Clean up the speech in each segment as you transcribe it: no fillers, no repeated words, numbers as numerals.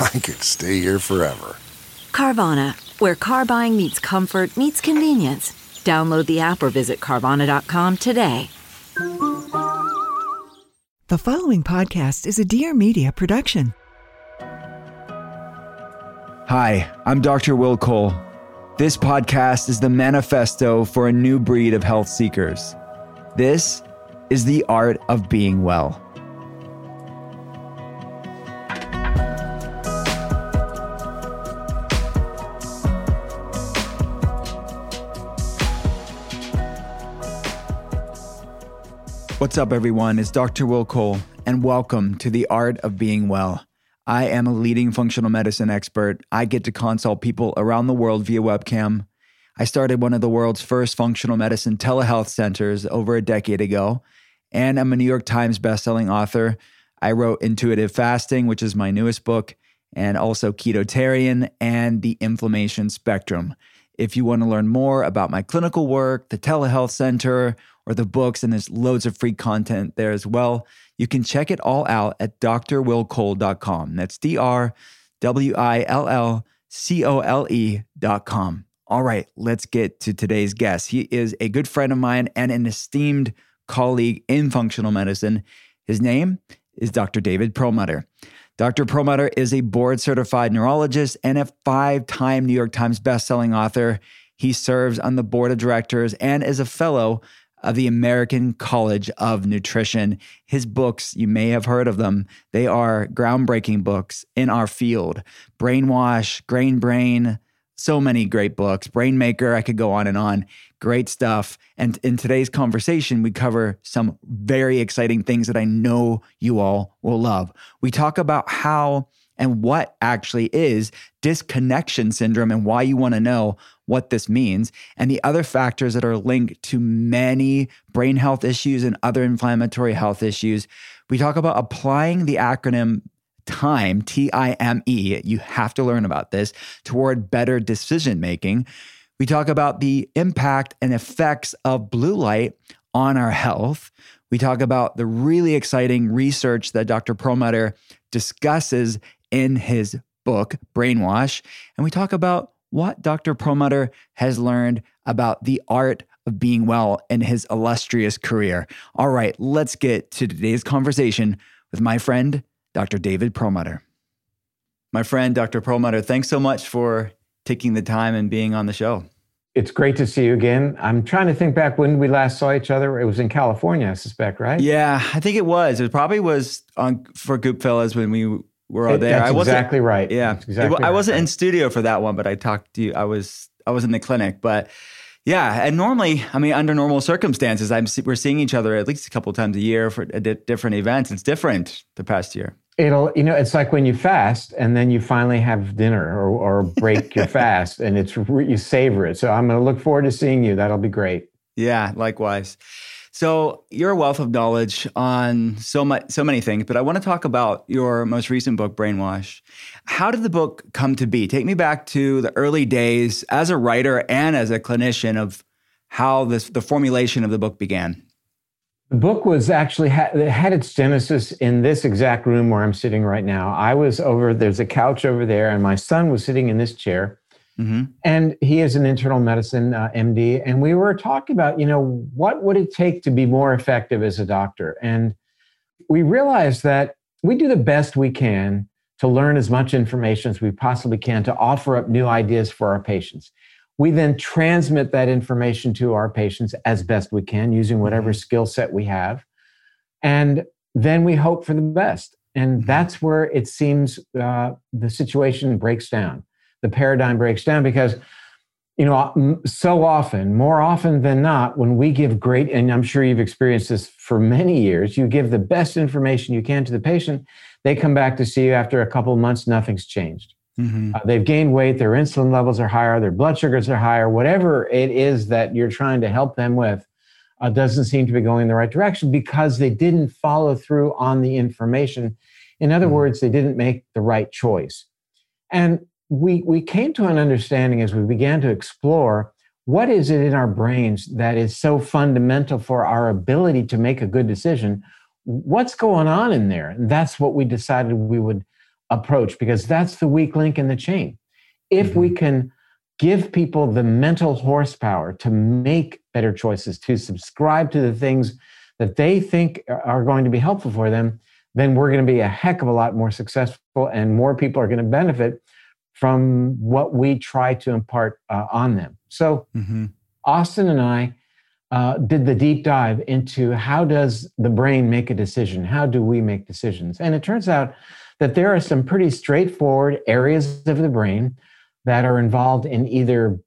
I could stay here forever. Carvana, where car buying meets comfort meets convenience. Download the app or visit Carvana.com today. The following podcast is a Dear Media production. Hi, I'm Dr. Will Cole. This podcast is the manifesto for a new breed of health seekers. This is the art of being well. What's up, everyone? It's Dr. Will Cole, and welcome to The Art of Being Well. I am a leading functional medicine expert. I get to consult people around the world via webcam. I started one of the world's first functional medicine telehealth centers over a decade ago, and I'm a New York Times bestselling author. I wrote Intuitive Fasting, which is my newest book, and also Ketotarian and The Inflammation Spectrum. If you want to learn more about my clinical work, the telehealth center, or the books, and there's loads of free content there as well, you can check it all out at drwillcole.com. That's drwillcole.com. All right, let's get to today's guest. He is a good friend of mine and an esteemed colleague in functional medicine. His name is Dr. David Perlmutter. Dr. Perlmutter is a board-certified neurologist and a 5-time New York Times bestselling author. He serves on the board of directors and is a fellow of the American College of Nutrition. His books, you may have heard of them. They are groundbreaking books in our field. Brainwash, Grain Brain, so many great books. Brain Maker, I could go on and on. Great stuff. And in today's conversation, we cover some very exciting things that I know you all will love. We talk about how and what actually is disconnection syndrome and why you want to know what this means, and the other factors that are linked to many brain health issues and other inflammatory health issues. We talk about applying the acronym TIME, T-I-M-E, you have to learn about this, toward better decision-making. We talk about the impact and effects of blue light on our health. We talk about the really exciting research that Dr. Perlmutter discusses in his book, Brainwash. And we talk about what Dr. Perlmutter has learned about the art of being well in his illustrious career. All right, let's get to today's conversation with my friend, Dr. David Perlmutter. My friend, Dr. Perlmutter, thanks so much for taking the time and being on the show. It's great to see you again. I'm trying to think back when we last saw each other. It was in California, I suspect, right? Yeah, I think it was. It probably was on for GoopFellas when we were all there. That's exactly right. Yeah, exactly. I wasn't in studio for that one, but I talked to you. I was in the clinic, but yeah. And normally, I mean, under normal circumstances, we're seeing each other at least a couple of times a year for different events. It's different the past year. It's like when you fast and then you finally have dinner or break your fast and you savor it. So I'm going to look forward to seeing you. That'll be great. Yeah, likewise. So you're a wealth of knowledge on so many things, but I want to talk about your most recent book, Brainwash. How did the book come to be? Take me back to the early days as a writer and as a clinician of how the formulation of the book began. The book was actually had its genesis in this exact room where I'm sitting right now. There's a couch over there, and my son was sitting in this chair, mm-hmm. and he is an internal medicine MD. And we were talking about, what would it take to be more effective as a doctor? And we realized that we do the best we can to learn as much information as we possibly can to offer up new ideas for our patients. We then transmit that information to our patients as best we can using whatever skill set we have. And then we hope for the best. And that's where it seems the situation breaks down. The paradigm breaks down because, you know, so often, more often than not, when we give great, and I'm sure you've experienced this for many years, you give the best information you can to the patient. They come back to see you after a couple of months, nothing's changed. Mm-hmm. They've gained weight, their insulin levels are higher, their blood sugars are higher, whatever it is that you're trying to help them with doesn't seem to be going in the right direction because they didn't follow through on the information. In other words, they didn't make the right choice. And we came to an understanding as we began to explore what is it in our brains that is so fundamental for our ability to make a good decision? What's going on in there? And that's what we decided we would approach because that's the weak link in the chain. If we can give people the mental horsepower to make better choices, to subscribe to the things that they think are going to be helpful for them, then we're going to be a heck of a lot more successful and more people are going to benefit from what we try to impart on them. So Austin and I did the deep dive into how does the brain make a decision? How do we make decisions? And it turns out that there are some pretty straightforward areas of the brain that are involved in either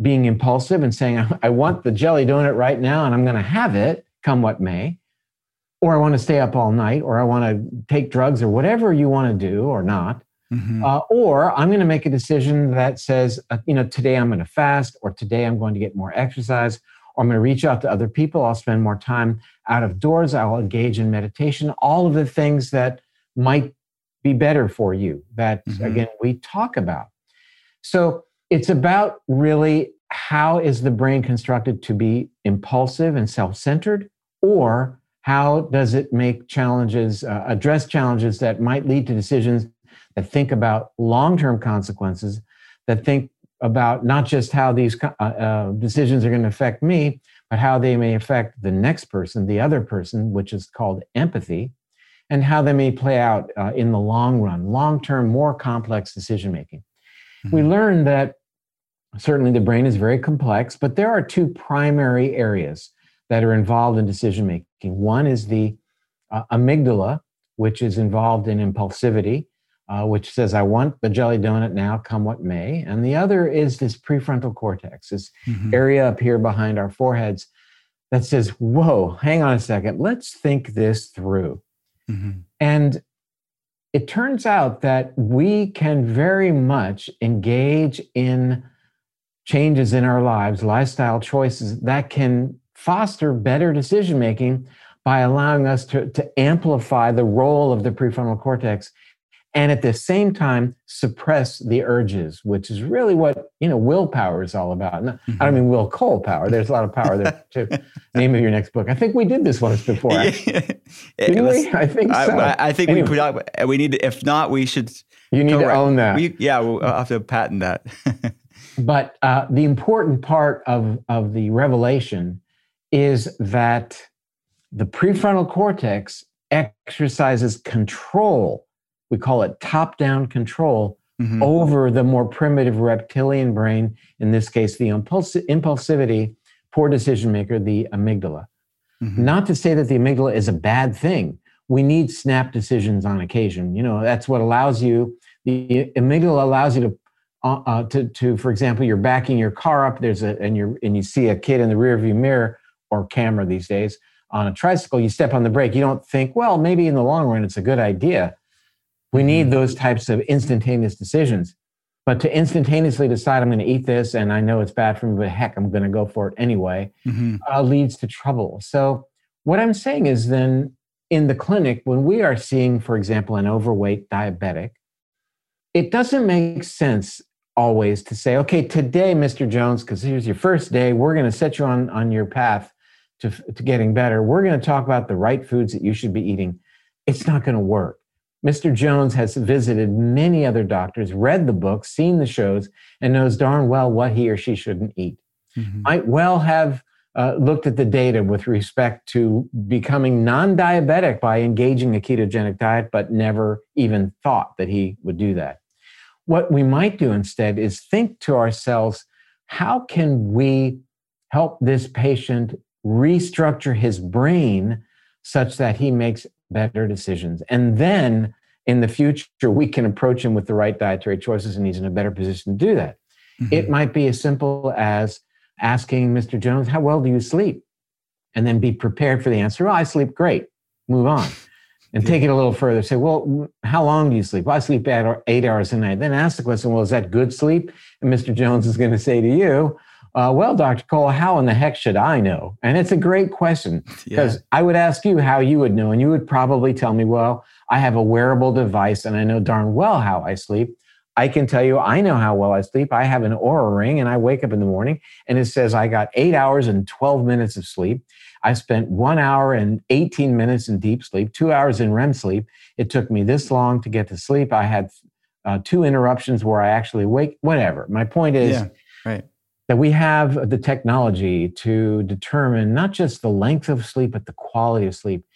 being impulsive and saying, I want the jelly donut right now and I'm going to have it come what may, or I want to stay up all night, or I want to take drugs or whatever you want to do or not. Or I'm going to make a decision that says, you know, today I'm going to fast, or today I'm going to get more exercise, or I'm going to reach out to other people. I'll spend more time out of doors. I'll engage in meditation, all of the things that might be better for you that, again, we talk about. So it's about really how is the brain constructed to be impulsive and self-centered, or how does it make challenges, address challenges that might lead to decisions that think about long-term consequences, that think about not just how these decisions are going to affect me, but how they may affect the next person, the other person, which is called empathy, and how they may play out in the long run, long-term, more complex decision-making. We learned that certainly the brain is very complex, but there are two primary areas that are involved in decision-making. One is the amygdala, which is involved in impulsivity, which says, I want the jelly donut now, come what may. And the other is this prefrontal cortex, this area up here behind our foreheads that says, whoa, hang on a second, let's think this through. And it turns out that we can very much engage in changes in our lives, lifestyle choices that can foster better decision-making by allowing us to amplify the role of the prefrontal cortex and at the same time suppress the urges, which is really what, you know, willpower is all about. No, I don't mean Will Cole power. There's a lot of power there too. Name of your next book. I think we did this once before. Didn't we? I think so. I think anyway, we need to, if not, we should. You need to own that. We'll have to patent that. But the important part of the revelation is that the prefrontal cortex exercises control. We call it top-down control over the more primitive reptilian brain, in this case, the impulsivity, poor decision-maker, the amygdala. Not to say that the amygdala is a bad thing. We need snap decisions on occasion. You know, that's what allows you, the amygdala allows you to for example, you're backing your car up, and you see a kid in the rearview mirror or camera these days on a tricycle, you step on the brake. You don't think, well, maybe in the long run, it's a good idea. We need those types of instantaneous decisions. But to instantaneously decide I'm going to eat this and I know it's bad for me, but heck, I'm going to go for it anyway, leads to trouble. So what I'm saying is then in the clinic, when we are seeing, for example, an overweight diabetic, it doesn't make sense always to say, okay, today, Mr. Jones, because here's your first day, we're going to set you on your path to getting better. We're going to talk about the right foods that you should be eating. It's not going to work. Mr. Jones has visited many other doctors, read the books, seen the shows, and knows darn well what he or she shouldn't eat. Might well have looked at the data with respect to becoming non-diabetic by engaging a ketogenic diet, but never even thought that he would do that. What we might do instead is think to ourselves, how can we help this patient restructure his brain such that he makes better decisions? And then in the future, we can approach him with the right dietary choices and he's in a better position to do that. Mm-hmm. It might be as simple as asking Mr. Jones, how well do you sleep? And then be prepared for the answer. Well, I sleep great. Move on. And take it a little further. Say, well, how long do you sleep? Well, I sleep 8 hours a night. Then ask the question, well, is that good sleep? And Mr. Jones is going to say to you, well, Dr. Cole, how in the heck should I know? And it's a great question because I would ask you how you would know. And you would probably tell me, well, I have a wearable device and I know darn well how I sleep. I can tell you I know how well I sleep. I have an Oura ring and I wake up in the morning and it says I got 8 hours and 12 minutes of sleep. I spent 1 hour and 18 minutes in deep sleep, 2 hours in REM sleep. It took me this long to get to sleep. I had 2 interruptions where I actually wake, whatever. My point is that we have the technology to determine not just the length of sleep, but the quality of sleep.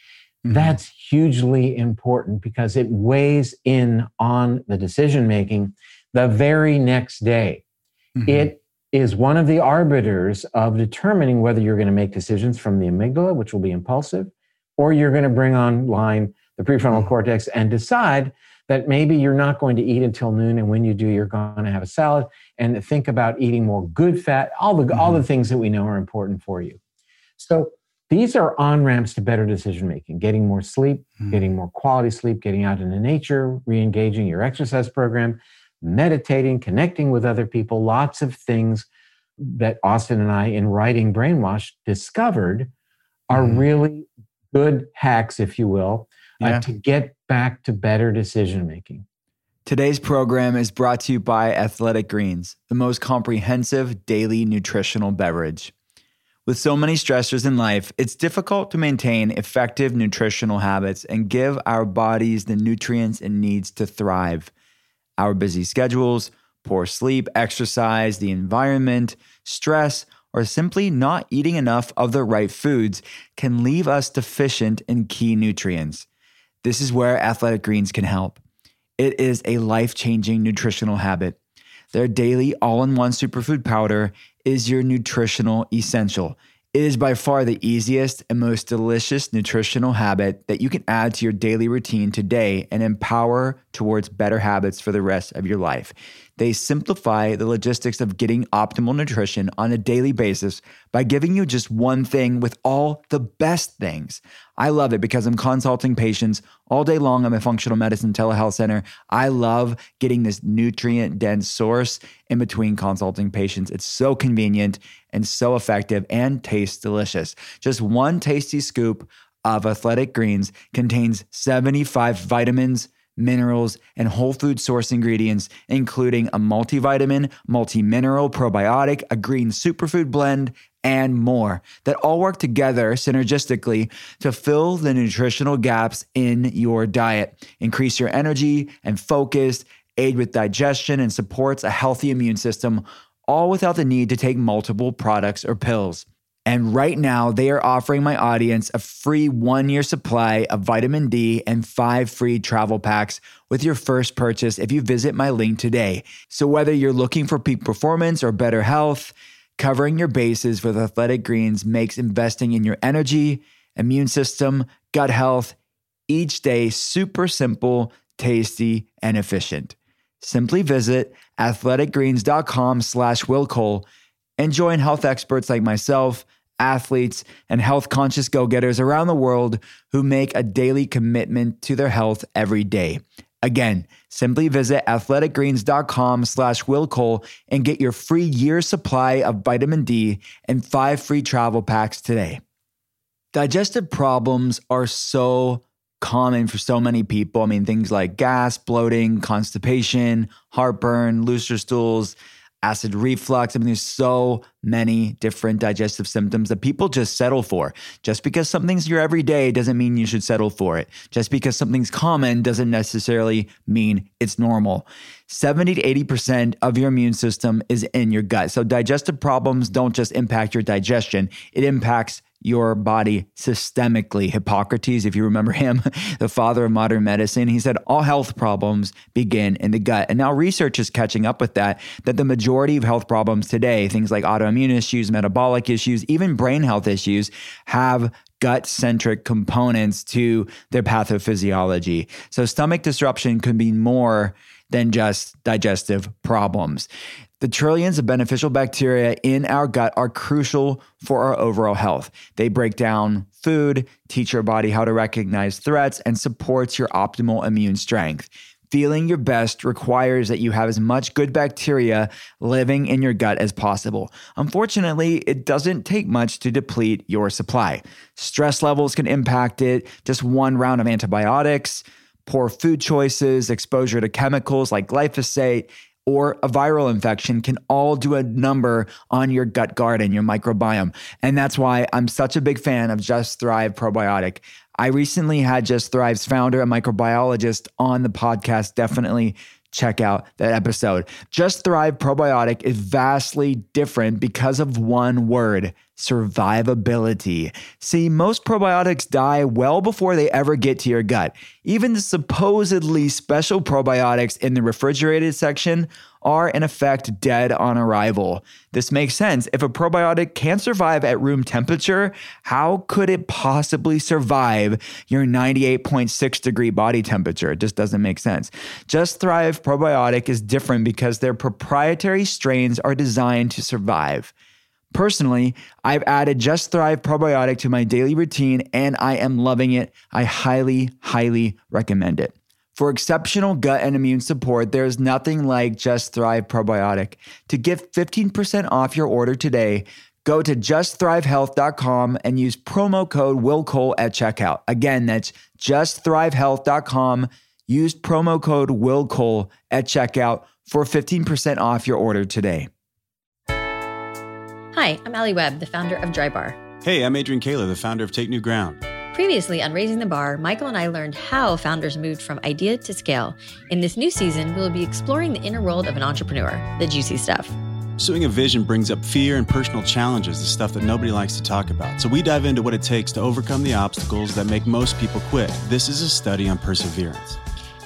That's hugely important because it weighs in on the decision-making the very next day. Mm-hmm. It is one of the arbiters of determining whether you're going to make decisions from the amygdala, which will be impulsive, or you're going to bring online the prefrontal cortex and decide that maybe you're not going to eat until noon, and when you do, you're going to have a salad, and think about eating more good fat, all the things that we know are important for you. So these are on-ramps to better decision-making, getting more sleep, getting more quality sleep, getting out into nature, re-engaging your exercise program, meditating, connecting with other people, lots of things that Austin and I in writing Brainwash discovered are really good hacks, if you will, to get back to better decision-making. Today's program is brought to you by Athletic Greens, the most comprehensive daily nutritional beverage. With so many stressors in life, it's difficult to maintain effective nutritional habits and give our bodies the nutrients it needs to thrive. Our busy schedules, poor sleep, exercise, the environment, stress, or simply not eating enough of the right foods can leave us deficient in key nutrients. This is where Athletic Greens can help. It is a life-changing nutritional habit. Their daily all-in-one superfood powder is your nutritional essential. It is by far the easiest and most delicious nutritional habit that you can add to your daily routine today and empower towards better habits for the rest of your life. They simplify the logistics of getting optimal nutrition on a daily basis by giving you just one thing with all the best things. I love it because I'm consulting patients all day long. I'm a functional medicine telehealth center. I love getting this nutrient-dense source in between consulting patients. It's so convenient and so effective and tastes delicious. Just one tasty scoop of Athletic Greens contains 75 vitamins, minerals, and whole food source ingredients, including a multivitamin, multi-mineral, probiotic, a green superfood blend, and more that all work together synergistically to fill the nutritional gaps in your diet, increase your energy and focus, aid with digestion, and supports a healthy immune system, all without the need to take multiple products or pills. And right now, they are offering my audience a free 1-year supply of vitamin D and 5 free travel packs with your first purchase if you visit my link today. So whether you're looking for peak performance or better health, covering your bases with Athletic Greens makes investing in your energy, immune system, gut health each day super simple, tasty, and efficient. Simply visit athleticgreens.com/willcole and join health experts like myself, athletes, and health-conscious go-getters around the world who make a daily commitment to their health every day. Again, simply visit athleticgreens.com/willcole and get your free 1-year supply of vitamin D and 5 free travel packs today. Digestive problems are so common for so many people. I mean, things like gas, bloating, constipation, heartburn, looser stools, acid reflux. I mean, there's so many different digestive symptoms that people just settle for. Just because something's your everyday doesn't mean you should settle for it. Just because something's common doesn't necessarily mean it's normal. 70 to 80% of your immune system is in your gut. So digestive problems don't just impact your digestion. It impacts your body systemically. Hippocrates, if you remember him, the father of modern medicine, he said all health problems begin in the gut. And now research is catching up with that the majority of health problems today, things like autoimmune issues, metabolic issues, even brain health issues, have gut-centric components to their pathophysiology. So stomach disruption could be more than just digestive problems. The trillions of beneficial bacteria in our gut are crucial for our overall health. They break down food, teach your body how to recognize threats, and supports your optimal immune strength. Feeling your best requires that you have as much good bacteria living in your gut as possible. Unfortunately, it doesn't take much to deplete your supply. Stress levels can impact it. Just one round of antibiotics, poor food choices, exposure to chemicals like glyphosate, or a viral infection can all do a number on your gut garden, your microbiome. And that's why I'm such a big fan of Just Thrive Probiotic. I recently had Just Thrive's founder and microbiologist on the podcast. Definitely check out that episode. Just Thrive Probiotic is vastly different because of one word: survivability. See, most probiotics die well before they ever get to your gut. Even the supposedly special probiotics in the refrigerated section are in effect dead on arrival. This makes sense. If a probiotic can't survive at room temperature, how could it possibly survive your 98.6 degree body temperature? It just doesn't make sense. Just Thrive Probiotic is different because their proprietary strains are designed to survive. Personally, I've added Just Thrive Probiotic to my daily routine and I am loving it. I highly, highly recommend it. For exceptional gut and immune support, there is nothing like Just Thrive Probiotic. To get 15% off your order today, go to justthrivehealth.com and use promo code WillCole at checkout. Again, that's justthrivehealth.com. Use promo code WillCole at checkout for 15% off your order today. Hi, I'm Allie Webb, the founder of Drybar. Hey, I'm Adrian Kayla, the founder of Take New Ground. Previously on Raising the Bar, Michael and I learned how founders moved from idea to scale. In this new season, we'll be exploring the inner world of an entrepreneur, the juicy stuff. Pursuing a vision brings up fear and personal challenges, the stuff that nobody likes to talk about. So we dive into what it takes to overcome the obstacles that make most people quit. This is a study on perseverance.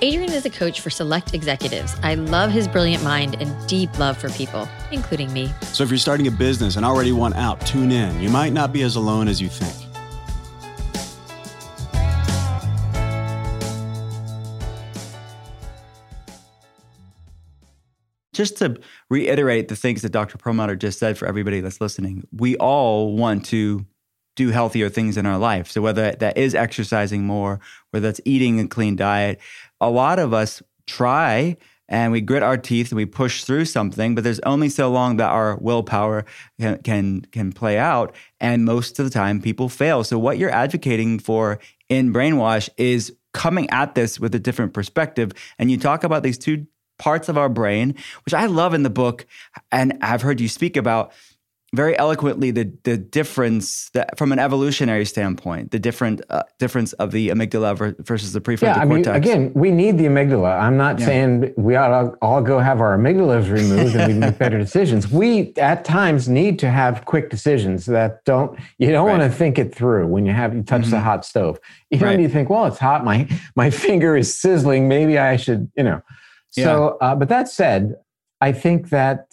Adrian is a coach for select executives. I love his brilliant mind and deep love for people, including me. So if you're starting a business and already want out, tune in. You might not be as alone as you think. Just to reiterate the things that Dr. Perlmutter just said for everybody that's listening, we all want to do healthier things in our life. So whether that is exercising more, whether that's eating a clean diet, a lot of us try and we grit our teeth and we push through something, but there's only so long that our willpower can play out. And most of the time people fail. So what you're advocating for in Brainwash is coming at this with a different perspective. And you talk about these two parts of our brain, which I love in the book. And I've heard you speak about very eloquently the difference that, from an evolutionary standpoint, the difference of the amygdala versus the prefrontal cortex. Again, we need the amygdala. I'm not saying we ought to all go have our amygdalas removed and we make better decisions. We at times need to have quick decisions that you don't want to think it through when you touch the hot stove. You don't need to think, well, it's hot. My finger is sizzling. Maybe I should, So, but that said, I think that,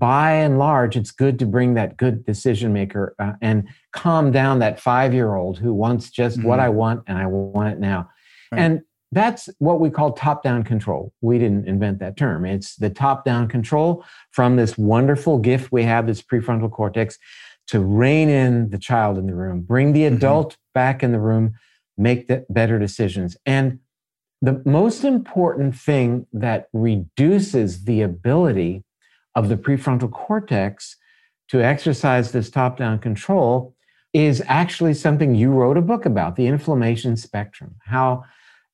by and large, it's good to bring that good decision maker and calm down that 5-year-old who wants just what I want and I want it now. Right. And that's what we call top-down control. We didn't invent that term. It's the top-down control from this wonderful gift we have, this prefrontal cortex, to rein in the child in the room, bring the adult back in the room, make the better decisions. And the most important thing that reduces the ability of the prefrontal cortex to exercise this top-down control is actually something you wrote a book about, the inflammation spectrum, how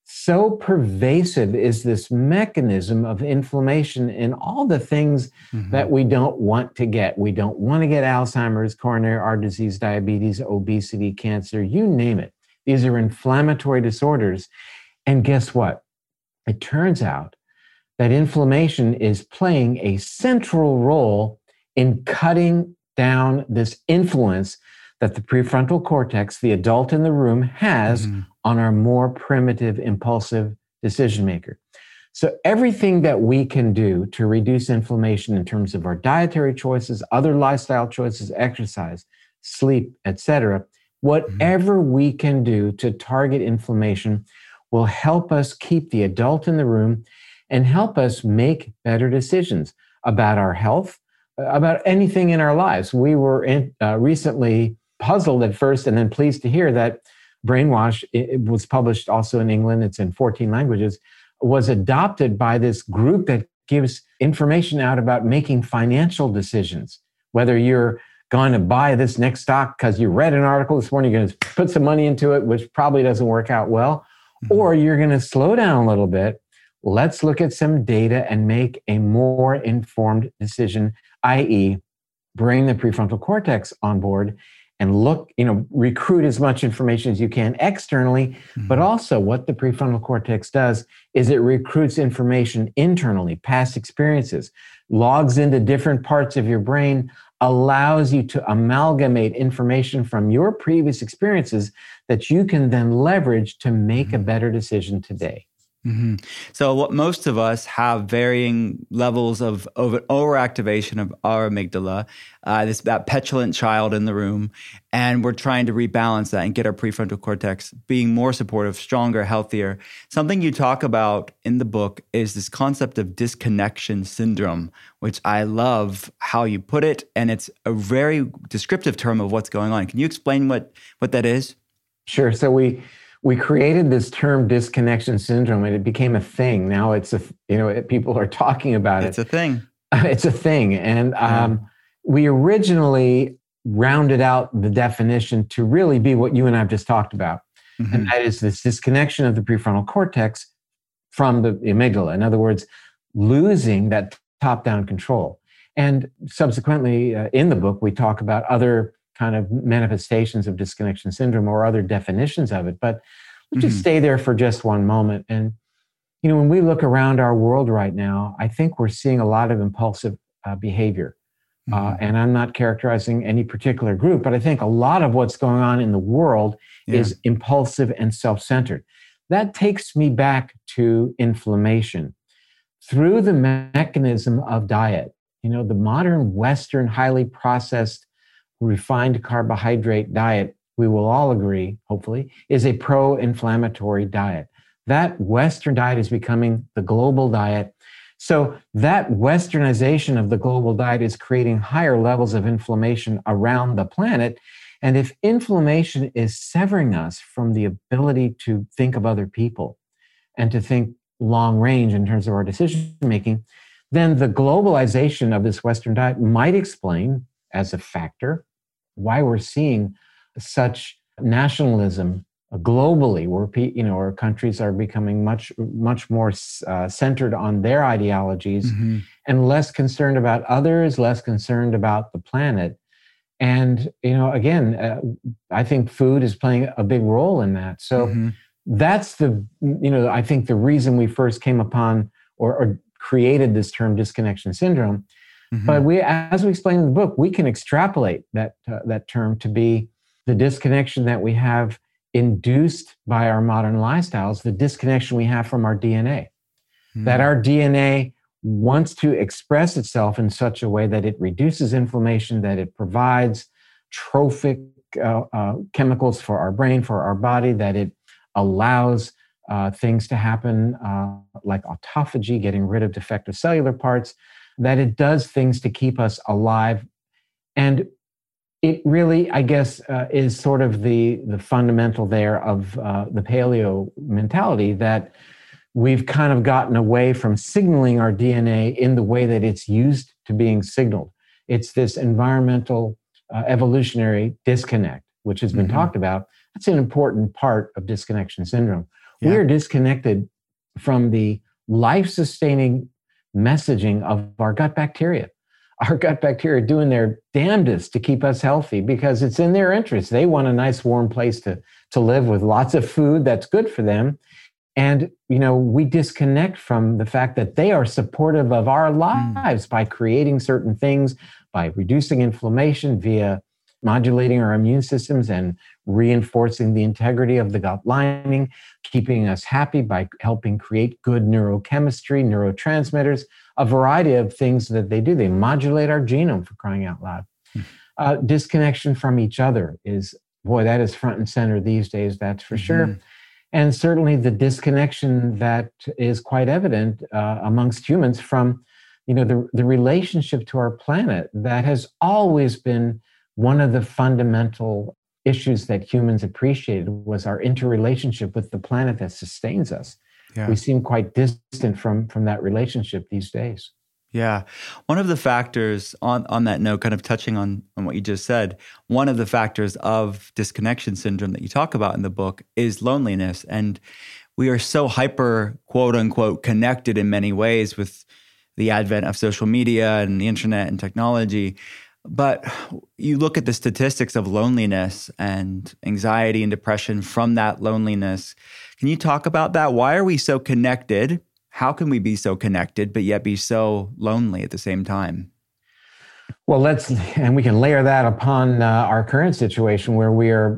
So pervasive is this mechanism of inflammation in all the things that we don't want to get. We don't want to get Alzheimer's, coronary heart disease, diabetes, obesity, cancer, you name it. These are inflammatory disorders. And guess what? It turns out that inflammation is playing a central role in cutting down this influence that the prefrontal cortex, the adult in the room, has on our more primitive, impulsive decision maker. So everything that we can do to reduce inflammation in terms of our dietary choices, other lifestyle choices, exercise, sleep, etc., whatever we can do to target inflammation will help us keep the adult in the room and help us make better decisions about our health, about anything in our lives. We were recently puzzled at first and then pleased to hear that Brainwash, it was published also in England, it's in 14 languages, was adopted by this group that gives information out about making financial decisions. Whether you're going to buy this next stock because you read an article this morning, you're going to put some money into it, which probably doesn't work out well, or you're going to slow down a little bit. Let's look at some data and make a more informed decision, i.e., bring the prefrontal cortex on board and look, recruit as much information as you can externally, but also what the prefrontal cortex does is it recruits information internally, past experiences, logs into different parts of your brain, allows you to amalgamate information from your previous experiences that you can then leverage to make a better decision today. So what most of us have varying levels of overactivation of our amygdala, that petulant child in the room, and we're trying to rebalance that and get our prefrontal cortex being more supportive, stronger, healthier. Something you talk about in the book is this concept of disconnection syndrome, which I love how you put it, and it's a very descriptive term of what's going on. Can you explain what that is? Sure. So we created this term disconnection syndrome, and it became a thing. Now it's people are talking about it. It's a thing. It's a thing. And we originally rounded out the definition to really be what you and I have just talked about. And that is this disconnection of the prefrontal cortex from the amygdala. In other words, losing that top-down control. And subsequently in the book, we talk about other kind of manifestations of disconnection syndrome or other definitions of it. But let's just stay there for just one moment. And, when we look around our world right now, I think we're seeing a lot of impulsive behavior. And I'm not characterizing any particular group, but I think a lot of what's going on in the world is impulsive and self-centered. That takes me back to inflammation through the mechanism of diet. The modern Western highly processed refined carbohydrate diet, we will all agree, hopefully, is a pro-inflammatory diet. That Western diet is becoming the global diet. So that Westernization of the global diet is creating higher levels of inflammation around the planet. And if inflammation is severing us from the ability to think of other people and to think long range in terms of our decision-making, then the globalization of this Western diet might explain, as a factor, why we're seeing such nationalism globally, where our countries are becoming much, much more centered on their ideologies and less concerned about others, less concerned about the planet. And, I think food is playing a big role in that. So that's I think the reason we first came upon or created this term disconnection syndrome. But as we explain in the book, we can extrapolate that term to be the disconnection that we have induced by our modern lifestyles, the disconnection we have from our DNA, that our DNA wants to express itself in such a way that it reduces inflammation, that it provides trophic chemicals for our brain, for our body, that it allows things to happen like autophagy, getting rid of defective cellular parts, that it does things to keep us alive. And it really, I guess, is sort of the fundamental there of the paleo mentality that we've kind of gotten away from signaling our DNA in the way that it's used to being signaled. It's this environmental evolutionary disconnect, which has been talked about. That's an important part of disconnection syndrome. Yeah. We are disconnected from the life-sustaining messaging of our gut bacteria. Our gut bacteria are doing their damnedest to keep us healthy because it's in their interest. They want a nice warm place to live with lots of food that's good for them. And, you know, we disconnect from the fact that they are supportive of our lives by creating certain things, by reducing inflammation via modulating our immune systems and reinforcing the integrity of the gut lining, keeping us happy by helping create good neurochemistry, neurotransmitters, a variety of things that they do. They modulate our genome, for crying out loud. Disconnection from each other is, boy, that is front and center these days, that's for sure. And certainly the disconnection that is quite evident amongst humans from, you know, the relationship to our planet that has always been one of the fundamental issues that humans appreciated was our interrelationship with the planet that sustains us. Yeah. We seem quite distant from that relationship these days. Yeah. One of the factors on that note, kind of touching on what you just said, one of the factors of disconnection syndrome that you talk about in the book is loneliness. And we are so hyper, quote unquote, connected in many ways with the advent of social media and the internet and technology. But you look at the statistics of loneliness and anxiety and depression from that loneliness. Can you talk about that? Why are we so connected? How can we be so connected, but yet be so lonely at the same time? Well, and we can layer that upon our current situation where we are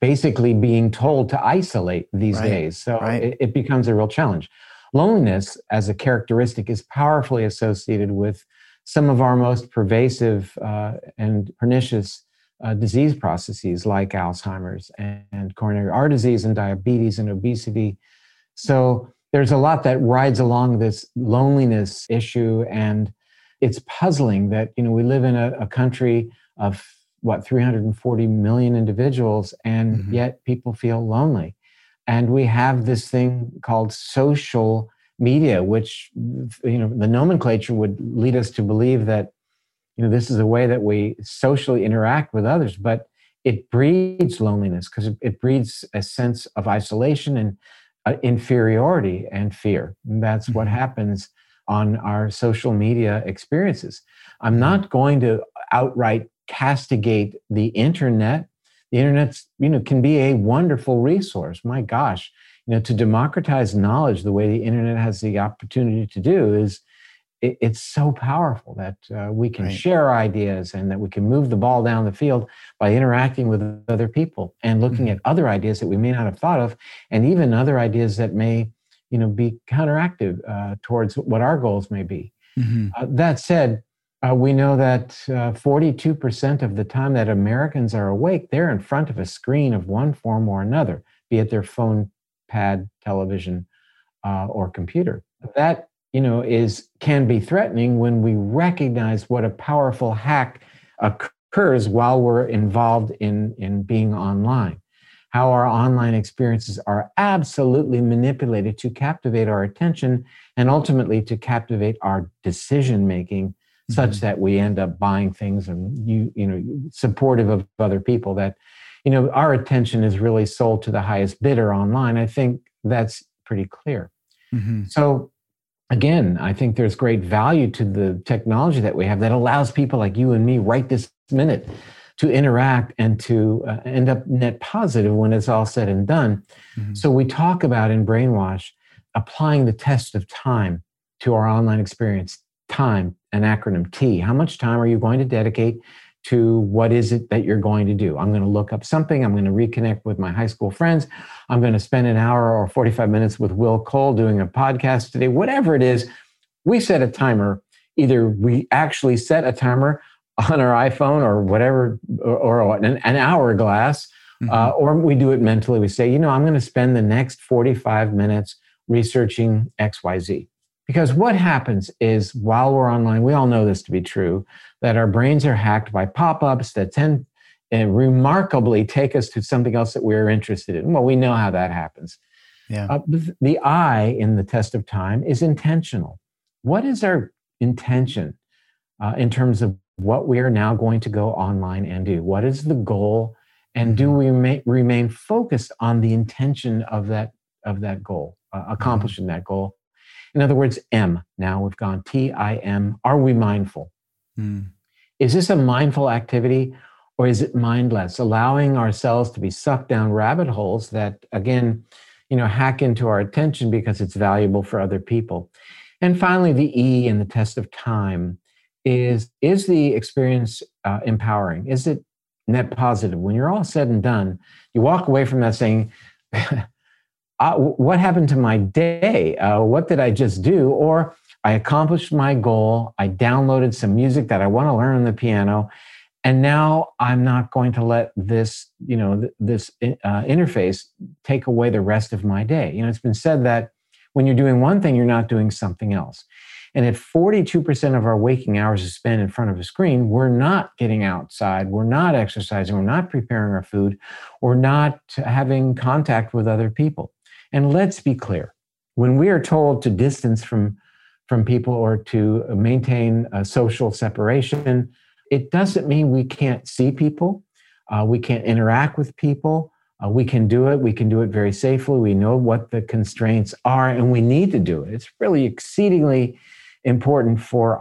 basically being told to isolate these days. So it becomes a real challenge. Loneliness as a characteristic is powerfully associated with some of our most pervasive and pernicious disease processes like Alzheimer's and coronary heart disease and diabetes and obesity. So there's a lot that rides along this loneliness issue, and it's puzzling that, you know, we live in a country of, 340 million individuals, and yet people feel lonely. And we have this thing called social media, which, you know, the nomenclature would lead us to believe that, you know, this is a way that we socially interact with others, but it breeds loneliness because it breeds a sense of isolation and inferiority and fear. And that's what happens on our social media experiences. I'm not going to outright castigate the internet. The internet's, you know, can be a wonderful resource. My gosh, you know, to democratize knowledge the way the internet has the opportunity to do is it's so powerful that we can share ideas and that we can move the ball down the field by interacting with other people and looking at other ideas that we may not have thought of, and even other ideas that may, you know, be counteractive towards what our goals may be. That said, we know that 42% of the time that Americans are awake, they're in front of a screen of one form or another, be it their phone, pad, television, or computer. That, you know, can be threatening when we recognize what a powerful hack occurs while we're involved in being online, how our online experiences are absolutely manipulated to captivate our attention and ultimately to captivate our decision-making such that we end up buying things and, you know, supportive of other people that, you know, our attention is really sold to the highest bidder online. I think that's pretty clear. So again, I think there's great value to the technology that we have that allows people like you and me right this minute to interact and to end up net positive when it's all said and done. So we talk about in Brainwash, applying the test of time to our online experience. Time, an acronym, T. How much time are you going to dedicate to what is it that you're going to do? I'm going to look up something. I'm going to reconnect with my high school friends. I'm going to spend an hour or 45 minutes with Will Cole doing a podcast today. Whatever it is, we set a timer. Either we actually set a timer on our iPhone or whatever, or an hourglass, or we do it mentally. We say, you know, I'm going to spend the next 45 minutes researching XYZ. Because what happens is while we're online, we all know this to be true, that our brains are hacked by pop-ups that tend and remarkably take us to something else that we're interested in. Well, we know how that happens. Yeah. The I in the test of time is intentional. What is our intention in terms of what we are now going to go online and do? What is the goal? And do we remain focused on the intention of that of that goal, accomplishing that goal. In other words, M. Now we've gone T-I-M. Are we mindful? Mm. Is this a mindful activity or is it mindless? Allowing ourselves to be sucked down rabbit holes that, again, you know, hack into our attention because it's valuable for other people. And finally, the E in the test of time is the experience empowering? Is it net positive? When you're all said and done, you walk away from that saying, what happened to my day? What did I just do? Or I accomplished my goal. I downloaded some music that I want to learn on the piano. And now I'm not going to let this, you know, this interface take away the rest of my day. You know, it's been said that when you're doing one thing, you're not doing something else. And if 42% of our waking hours is spent in front of a screen, we're not getting outside, we're not exercising, we're not preparing our food, we're not having contact with other people. And let's be clear, when we are told to distance from people or to maintain a social separation, it doesn't mean we can't see people, we can't interact with people, we can do it very safely, we know what the constraints are and we need to do it. It's really exceedingly important for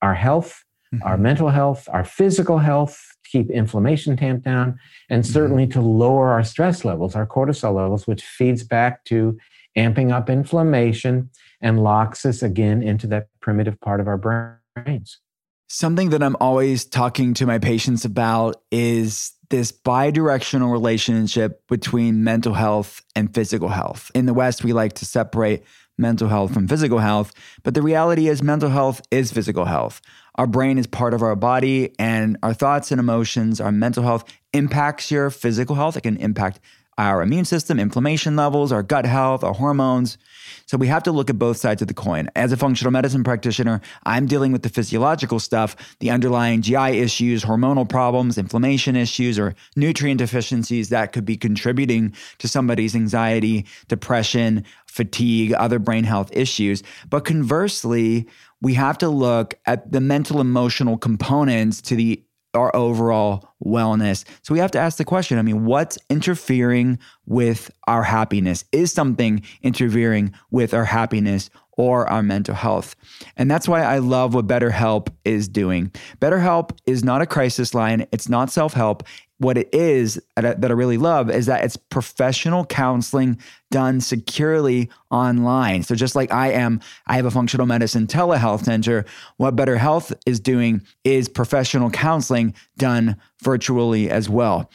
our health, mm-hmm. our mental health, our physical health, to keep inflammation tamped down, and certainly to lower our stress levels, our cortisol levels, which feeds back to amping up inflammation and locks us again into that primitive part of our brains. Something that I'm always talking to my patients about is this bi-directional relationship between mental health and physical health. In the West, we like to separate mental health from physical health, but the reality is mental health is physical health. Our brain is part of our body, and our thoughts and emotions, our mental health impacts your physical health. It can impact our immune system, inflammation levels, our gut health, our hormones. So we have to look at both sides of the coin. As a functional medicine practitioner, I'm dealing with the physiological stuff, the underlying GI issues, hormonal problems, inflammation issues, or nutrient deficiencies that could be contributing to somebody's anxiety, depression, fatigue, other brain health issues. But conversely, we have to look at the mental, emotional components to our overall wellness. So we have to ask the question, what's interfering with our happiness? Is something interfering with our happiness or our mental health? And that's why I love what BetterHelp is doing. BetterHelp is not a crisis line. It's not self-help. What it is that I really love is that it's professional counseling done securely online. So just like I have a functional medicine telehealth center. What Better Health is doing is professional counseling done virtually as well.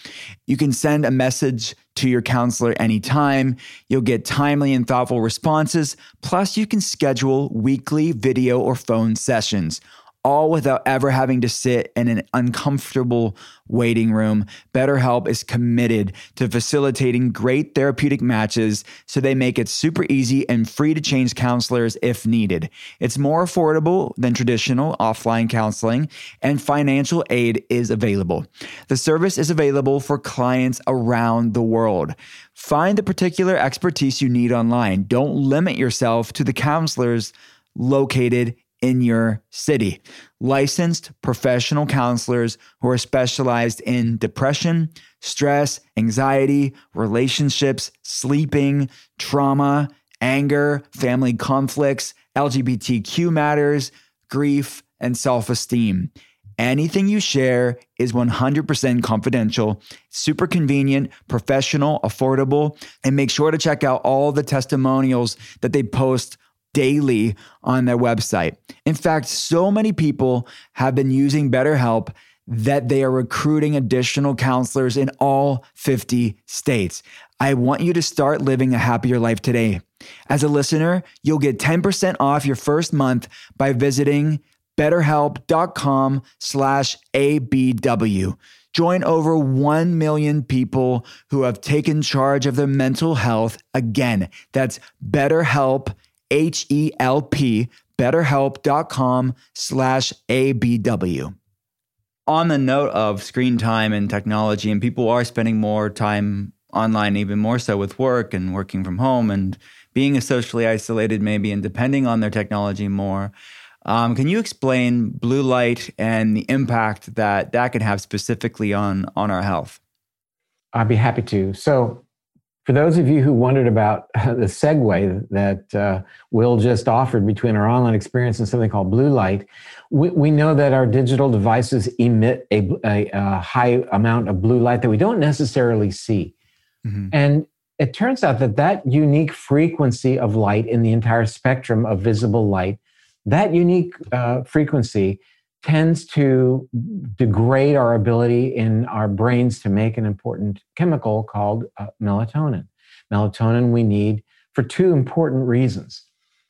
You can send a message to your counselor anytime. You'll get timely and thoughtful responses. Plus, you can schedule weekly video or phone sessions, all without ever having to sit in an uncomfortable waiting room. BetterHelp is committed to facilitating great therapeutic matches, so they make it super easy and free to change counselors if needed. It's more affordable than traditional offline counseling, and financial aid is available. The service is available for clients around the world. Find the particular expertise you need online. Don't limit yourself to the counselors located in your city. Licensed professional counselors who are specialized in depression, stress, anxiety, relationships, sleeping, trauma, anger, family conflicts, LGBTQ matters, grief, and self-esteem. Anything you share is 100% confidential, super convenient, professional, affordable, and make sure to check out all the testimonials that they post daily on their website. In fact, so many people have been using BetterHelp that they are recruiting additional counselors in all 50 states. I want you to start living a happier life today. As a listener, you'll get 10% off your first month by visiting betterhelp.com/ABW. Join over 1 million people who have taken charge of their mental health. Again, that's BetterHelp, H-E-L-P, betterhelp.com/ABW. On the note of screen time and technology, and people are spending more time online, even more so with work and working from home and being socially isolated maybe and depending on their technology more, can you explain blue light and the impact that can have specifically on our health? I'd be happy to. So For those of you who wondered about the segue that Will just offered between our online experience and something called blue light, we know that our digital devices emit a high amount of blue light that we don't necessarily see. Mm-hmm. And it turns out that that unique frequency of light in the entire spectrum of visible light, that unique frequency tends to degrade our ability in our brains to make an important chemical called melatonin. Melatonin we need for two important reasons.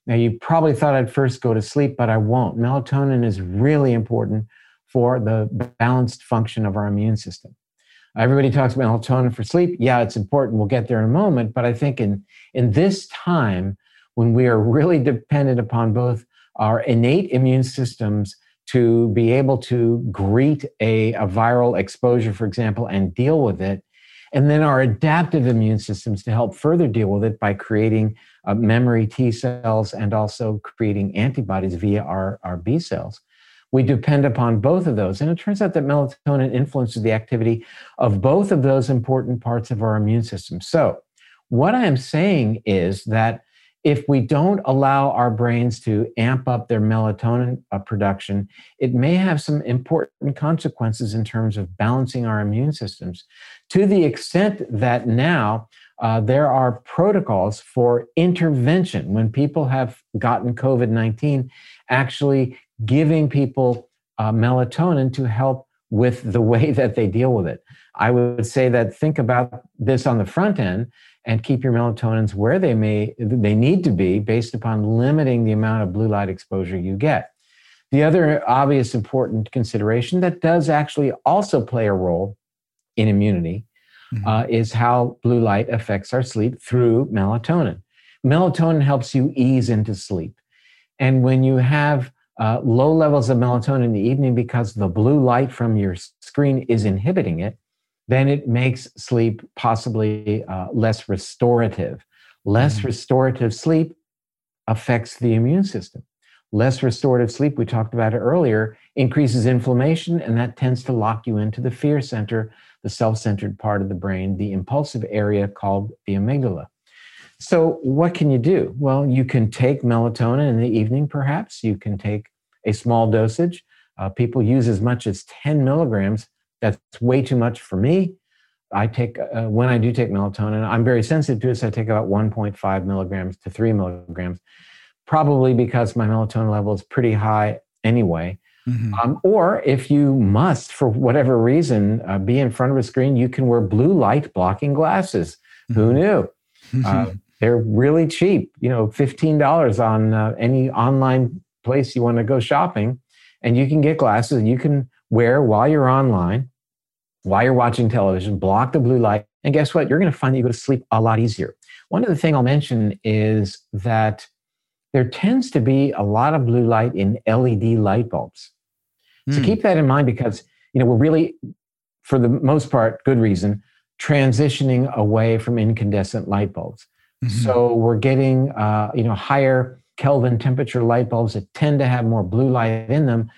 Now, you probably thought I'd first go to sleep, but I won't. Melatonin is really important for the balanced function of our immune system. Everybody talks about melatonin for sleep. Yeah, it's important. We'll get there in a moment. But I think in this time when we are really dependent upon both our innate immune systems to be able to greet a viral exposure, for example, and deal with it, and then our adaptive immune systems to help further deal with it by creating memory T cells and also creating antibodies via our B cells. We depend upon both of those. And it turns out that melatonin influences the activity of both of those important parts of our immune system. So what I am saying is that if we don't allow our brains to amp up their melatonin production, it may have some important consequences in terms of balancing our immune systems, to the extent that now there are protocols for intervention when people have gotten COVID-19, actually giving people melatonin to help with the way that they deal with it. I would say that think about this on the front end and keep your melatonins where they need to be based upon limiting the amount of blue light exposure you get. The other obvious important consideration that does actually also play a role in immunity is how blue light affects our sleep through melatonin. Melatonin helps you ease into sleep. And when you have low levels of melatonin in the evening because the blue light from your screen is inhibiting it, then it makes sleep possibly less restorative. Less restorative sleep affects the immune system. Less restorative sleep, we talked about it earlier, increases inflammation, and that tends to lock you into the fear center, the self-centered part of the brain, the impulsive area called the amygdala. So what can you do? Well, you can take melatonin in the evening, perhaps. You can take a small dosage. People use as much as 10 milligrams. That's way too much for me. I take when I do take melatonin, I'm very sensitive to it, so I take about 1.5 milligrams to 3 milligrams, probably because my melatonin level is pretty high anyway. Mm-hmm. Or if you must, for whatever reason, be in front of a screen, you can wear blue light blocking glasses. Mm-hmm. Who knew? They're really cheap, $15 on any online place you want to go shopping. And you can get glasses you can wear while you're online, while you're watching television, block the blue light. And guess what? You're going to find that you go to sleep a lot easier. One other thing I'll mention is that there tends to be a lot of blue light in LED light bulbs. So keep that in mind because, we're really, for the most part, good reason, transitioning away from incandescent light bulbs. Mm-hmm. So we're getting, higher Kelvin temperature light bulbs that tend to have more blue light in them.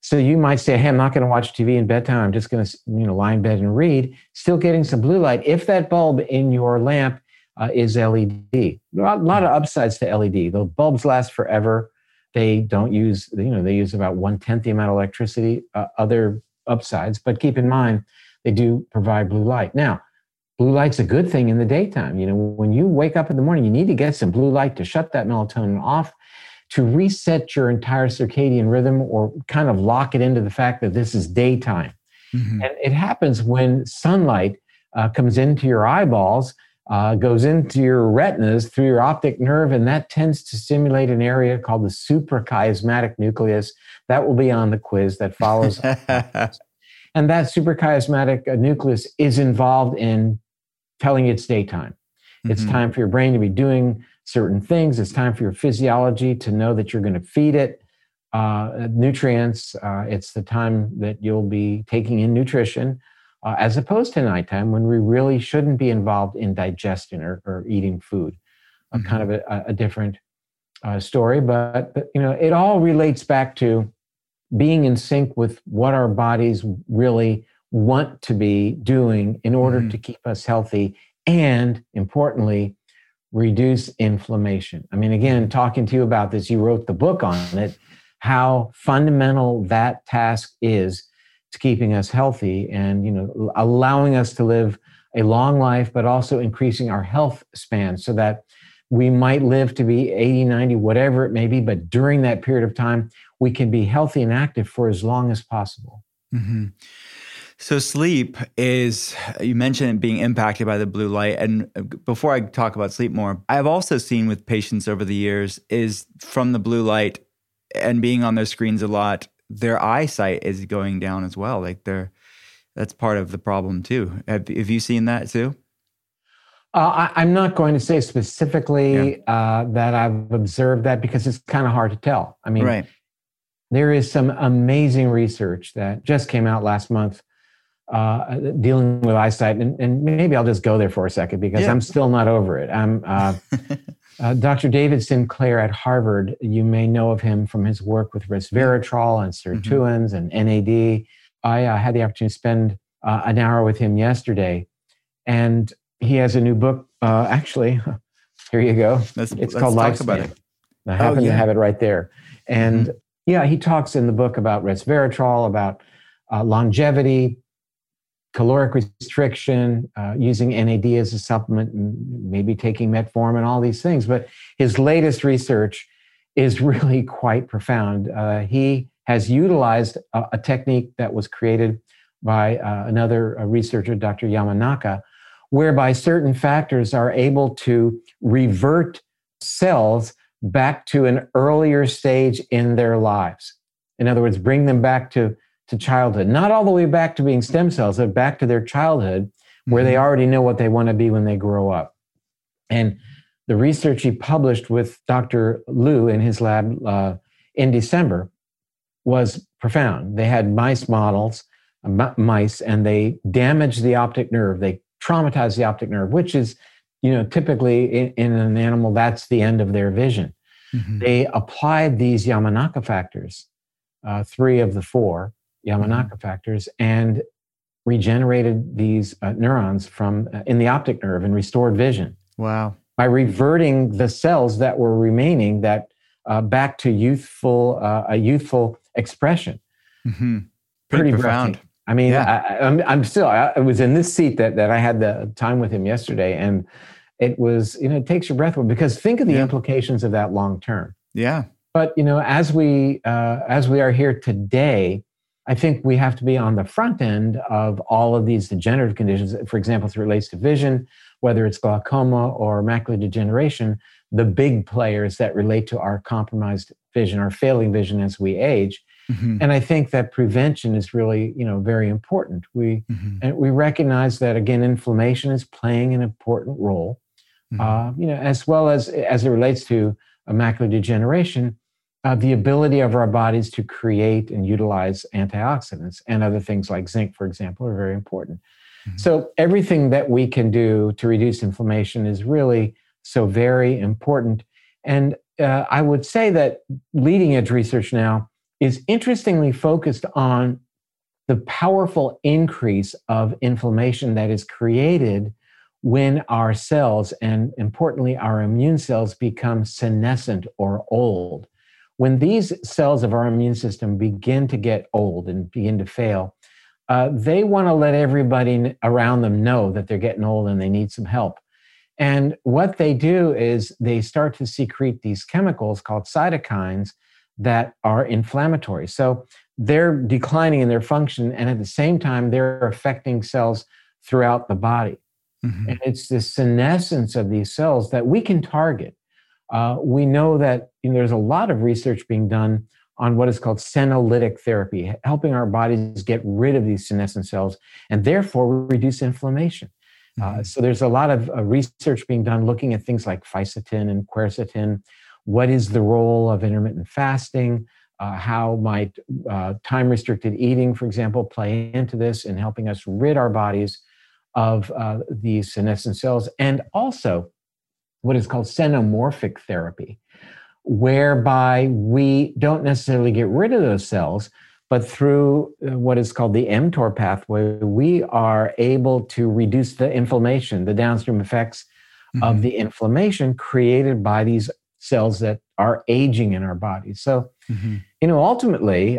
So you might say, hey, I'm not going to watch TV in bedtime. I'm just going to, lie in bed and read. Still getting some blue light. If that bulb in your lamp is LED, a lot of upsides to LED. The bulbs last forever. They don't use, they use about 1/10 the amount of electricity, other upsides. But keep in mind, they do provide blue light. Now, blue light's a good thing in the daytime. When you wake up in the morning, you need to get some blue light to shut that melatonin off, to reset your entire circadian rhythm or kind of lock it into the fact that this is daytime. Mm-hmm. And it happens when sunlight comes into your eyeballs, goes into your retinas through your optic nerve, and that tends to stimulate an area called the suprachiasmatic nucleus. That will be on the quiz that follows. And that suprachiasmatic nucleus is involved in telling it's daytime. It's time for your brain to be doing certain things. It's time for your physiology to know that you're going to feed it nutrients. It's the time that you'll be taking in nutrition, as opposed to nighttime when we really shouldn't be involved in digestion or eating food. Kind of a different story, but it all relates back to being in sync with what our bodies really want to be doing in order to keep us healthy and importantly, reduce inflammation. I mean, again, talking to you about this, you wrote the book on it, how fundamental that task is to keeping us healthy and, you know, allowing us to live a long life, but also increasing our health span so that we might live to be 80, 90, whatever it may be, but during that period of time, we can be healthy and active for as long as possible. Mm-hmm. So sleep is, you mentioned being impacted by the blue light. And before I talk about sleep more, I've also seen with patients over the years is from the blue light and being on their screens a lot, their eyesight is going down as well. Like that's part of the problem too. Have you seen that too? I'm not going to say specifically that I've observed that because it's kind of hard to tell. I mean, right. There is some amazing research that just came out last month dealing with eyesight. And maybe I'll just go there for a second because I'm still not over it. I'm Dr. David Sinclair at Harvard. You may know of him from his work with resveratrol and sirtuins and NAD. I had the opportunity to spend an hour with him yesterday. And he has a new book. Actually, here you go. It's called Lifespan. I happen to have it right there. And he talks in the book about resveratrol, about longevity, caloric restriction, using NAD as a supplement, and maybe taking metformin, all these things. But his latest research is really quite profound. He has utilized a technique that was created by another researcher, Dr. Yamanaka, whereby certain factors are able to revert cells back to an earlier stage in their lives. In other words, bring them back to childhood, not all the way back to being stem cells, but back to their childhood where they already know what they want to be when they grow up. And the research he published with Dr. Liu in his lab in December was profound. They had mice models, and they damaged the optic nerve. They traumatize the optic nerve, which is, you know, typically in an animal, that's the end of their vision. Mm-hmm. They applied these Yamanaka factors, 3 of the 4 Yamanaka factors, and regenerated these neurons from in the optic nerve and restored vision. Wow. By reverting the cells that were remaining that back to a youthful expression. Mm-hmm. Pretty profound. I mean, yeah. I'm still, I was in this seat that I had the time with him yesterday, and it was, you know, it takes your breath away because think of the implications of that long term. Yeah. But, you know, as we are here today, I think we have to be on the front end of all of these degenerative conditions. For example, as it relates to vision, whether it's glaucoma or macular degeneration, the big players that relate to our compromised vision or failing vision as we age. Mm-hmm. And I think that prevention is really, you know, very important. We recognize that, again, inflammation is playing an important role, you know, as well as it relates to macular degeneration, the ability of our bodies to create and utilize antioxidants and other things like zinc, for example, are very important. Mm-hmm. So everything that we can do to reduce inflammation is really so very important. And I would say that leading edge research now is interestingly focused on the powerful increase of inflammation that is created when our cells, and importantly, our immune cells, become senescent or old. When these cells of our immune system begin to get old and begin to fail, they want to let everybody around them know that they're getting old and they need some help. And what they do is they start to secrete these chemicals called cytokines that are inflammatory. So they're declining in their function, and at the same time, they're affecting cells throughout the body. Mm-hmm. And it's the senescence of these cells that we can target. We know that, you know, there's a lot of research being done on what is called senolytic therapy, helping our bodies get rid of these senescent cells and therefore reduce inflammation. Mm-hmm. So there's a lot of research being done looking at things like fisetin and quercetin. What is the role of intermittent fasting? How might time-restricted eating, for example, play into this in helping us rid our bodies of these senescent cells? And also what is called cenomorphic therapy, whereby we don't necessarily get rid of those cells, But through what is called the mTOR pathway, we are able to reduce the inflammation, the downstream effects of the inflammation created by these cells that are aging in our bodies. So, ultimately,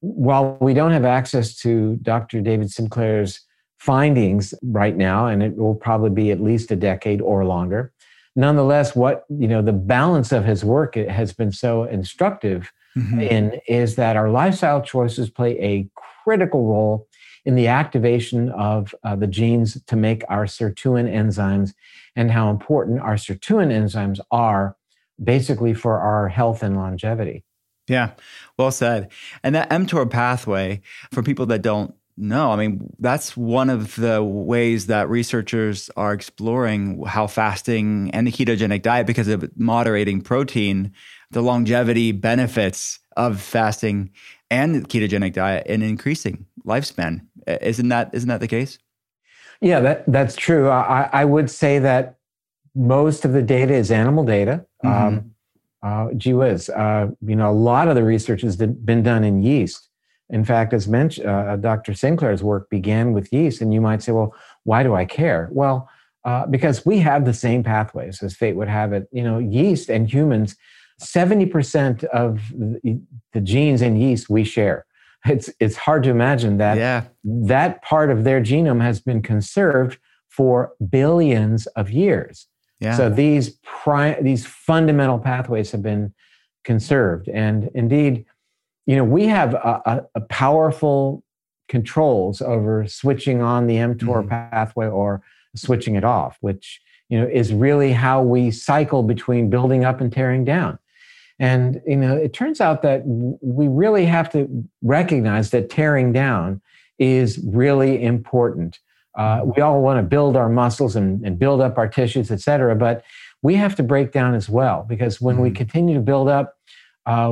while we don't have access to Dr. David Sinclair's findings right now, and it will probably be at least a decade or longer, nonetheless, what, the balance of his work has been so instructive in is that our lifestyle choices play a critical role in the activation of the genes to make our sirtuin enzymes, and how important our sirtuin enzymes are basically for our health and longevity. Yeah, well said. And that mTOR pathway, for people that don't know, that's one of the ways that researchers are exploring how fasting and the ketogenic diet, because of moderating protein, the longevity benefits of fasting and the ketogenic diet and increasing lifespan. Isn't that the case? Yeah, that's true. I would say that most of the data is animal data. A lot of the research has been done in yeast. In fact, as mentioned, Dr. Sinclair's work began with yeast. And you might say, well, why do I care? Well, because we have the same pathways, as fate would have it. Yeast and humans, 70% of the genes in yeast we share. It's hard to imagine that that part of their genome has been conserved for billions of years. Yeah. So these fundamental pathways have been conserved. And indeed, we have a powerful controls over switching on the mTOR pathway or switching it off, which is really how we cycle between building up and tearing down. And, it turns out that we really have to recognize that tearing down is really important. We all want to build our muscles and build up our tissues, et cetera, but we have to break down as well, because when we continue to build up,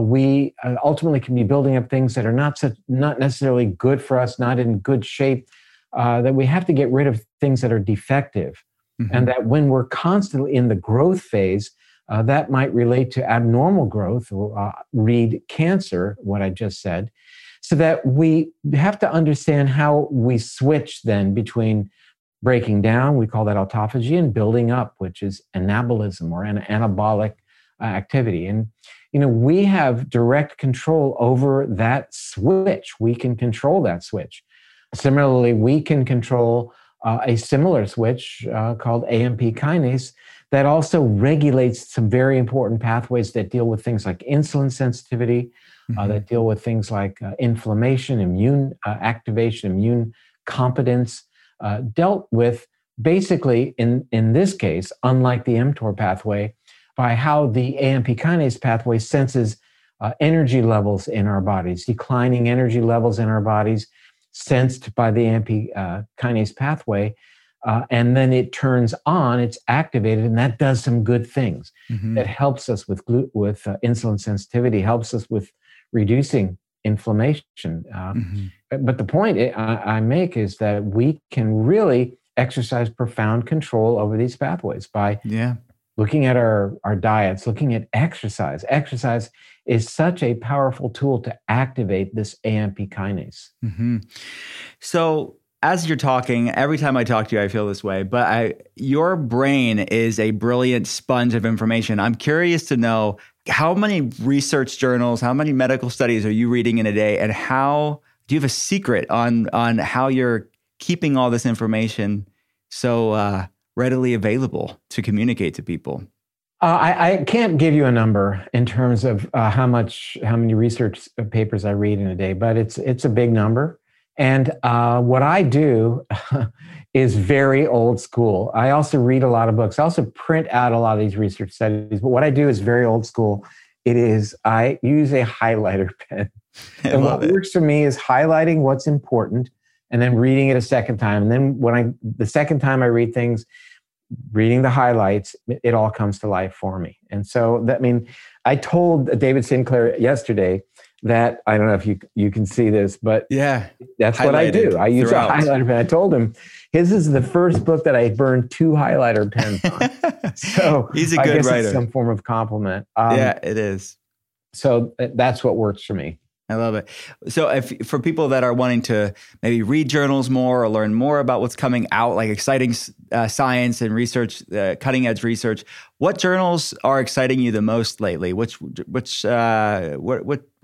we ultimately can be building up things that are not necessarily good for us, not in good shape, that we have to get rid of things that are defective. And that when we're constantly in the growth phase, that might relate to abnormal growth, read cancer, what I just said, so that we have to understand how we switch then between breaking down, we call that autophagy, and building up, which is anabolism or an anabolic activity. And, we have direct control over that switch. We can control that switch. Similarly, we can control a similar switch called AMP kinase that also regulates some very important pathways that deal with things like insulin sensitivity, that deal with things like inflammation, immune activation, immune competence, dealt with basically in this case, unlike the mTOR pathway, by how the AMP kinase pathway senses energy levels in our bodies, declining energy levels in our bodies, sensed by the AMP kinase pathway, and then it turns on, it's activated, and that does some good things. That helps us with insulin sensitivity, helps us with reducing inflammation. But the point I make is that we can really exercise profound control over these pathways by looking at our diets, looking at exercise. Exercise is such a powerful tool to activate this AMP kinase. So as you're talking, every time I talk to you, I feel this way, but your brain is a brilliant sponge of information. I'm curious to know how many research journals, how many medical studies are you reading in a day, and how do you have a secret on how you're keeping all this information so readily available to communicate to people? I can't give you a number in terms of how many research papers I read in a day, but it's a big number. And what I do is very old school. I also read a lot of books. I also print out a lot of these research studies, but what I do is very old school. It is, I use a highlighter pen. And what works for me is highlighting what's important and then reading it a second time. And then the second time I read things, reading the highlights, it all comes to life for me. And so, I told David Sinclair yesterday that, I don't know if you can see this, but that's what I do. I use a highlighter pen. I told him, his is the first book that I burned two highlighter pens on. So he's a good writer. It's some form of compliment. It is. So that's what works for me. I love it. So if, for people that are wanting to maybe read journals more or learn more about what's coming out, like exciting science and research, cutting edge research, what journals are exciting you the most lately? What are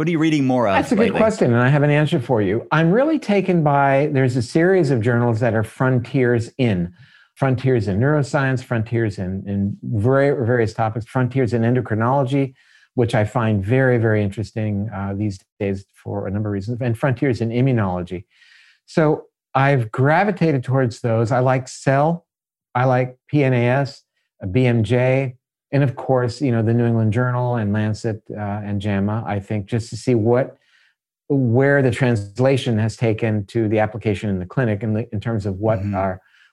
you reading more of? That's a good question, and I have an answer for you. I'm really taken by, there's a series of journals that are frontiers in neuroscience, frontiers in various topics, frontiers in endocrinology, which I find very, very interesting these days for a number of reasons, and frontiers in immunology. So I've gravitated towards those. I like Cell, I like PNAS, BMJ, and of course, the New England Journal and Lancet and JAMA, I think, just to see where the translation has taken to the application in the clinic in terms of what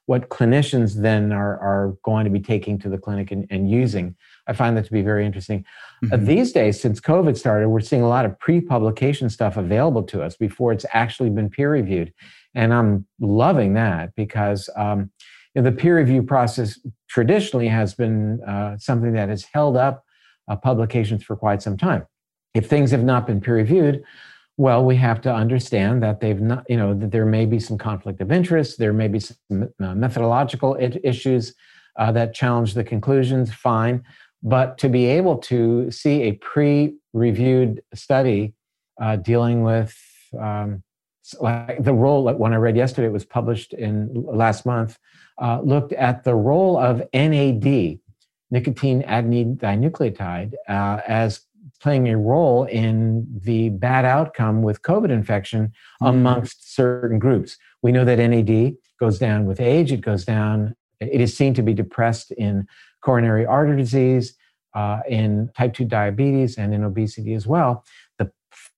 what clinicians then are going to be taking to the clinic and using. I find that to be very interesting. These days, since COVID started, we're seeing a lot of pre-publication stuff available to us before it's actually been peer-reviewed. And I'm loving that because the peer review process traditionally has been something that has held up publications for quite some time. If things have not been peer-reviewed, well, we have to understand that they've not, that there may be some conflict of interest, there may be some methodological issues that challenge the conclusions, fine. But to be able to see a pre-reviewed study dealing with the role, like one I read yesterday, it was published last month, looked at the role of NAD, nicotine adenine dinucleotide, as playing a role in the bad outcome with COVID infection amongst certain groups. We know that NAD goes down with age. It goes down. It is seen to be depressed in coronary artery disease, in type 2 diabetes, and in obesity as well. The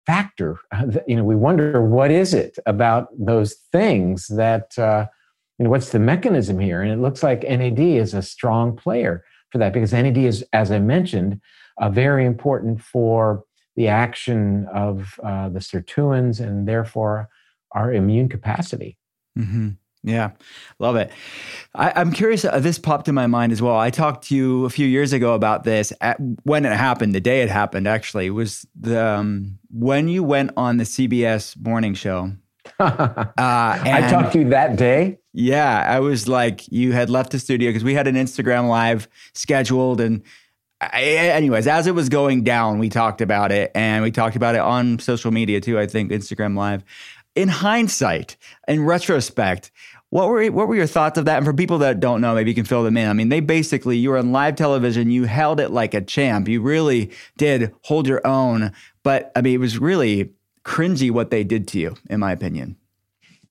factor, we wonder, what is it about those things that, what's the mechanism here? And it looks like NAD is a strong player for that because NAD is, as I mentioned, very important for the action of the sirtuins and therefore our immune capacity. Mm-hmm. Yeah, love it. I'm curious, this popped in my mind as well. I talked to you a few years ago about this. When it happened, the day it happened actually, was when you went on the CBS morning show. I talked to you that day? Yeah, I was like, you had left the studio because we had an Instagram Live scheduled and anyways, as it was going down, we talked about it and we talked about it on social media too, I think, Instagram Live. In hindsight, in retrospect, what were your thoughts of that? And for people that don't know, maybe you can fill them in. I mean, they basically, you were on live television, you held it like a champ. You really did hold your own. But I mean, it was really cringy what they did to you, in my opinion.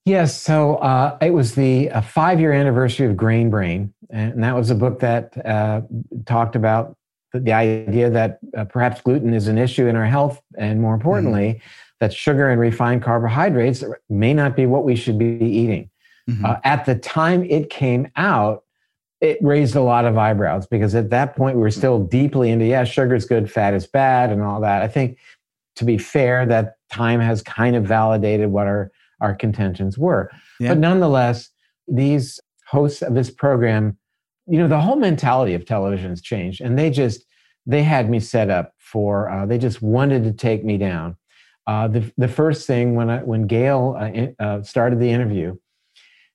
Yes. So it was the 5-year anniversary of Grain Brain. And that was a book that talked about the idea that perhaps gluten is an issue in our health, and more importantly, that sugar and refined carbohydrates may not be what we should be eating. At the time it came out, it raised a lot of eyebrows because at that point we were still deeply into, sugar's good, fat is bad, and all that. I think, to be fair, that time has kind of validated what our contentions were. Yeah. But nonetheless, these hosts of this program, the whole mentality of television has changed, and they had me set up for, they just wanted to take me down. The first thing when Gail started the interview,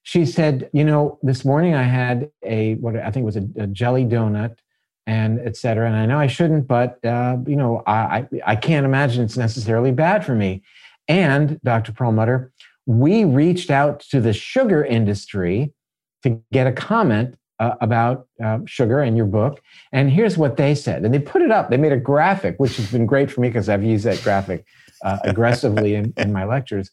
she said, this morning I had a jelly donut and et cetera. And I know I shouldn't, but I can't imagine it's necessarily bad for me. And Dr. Perlmutter, we reached out to the sugar industry to get a comment about sugar and your book. And here's what they said. And they put it up. They made a graphic, which has been great for me because I've used that graphic aggressively in my lectures,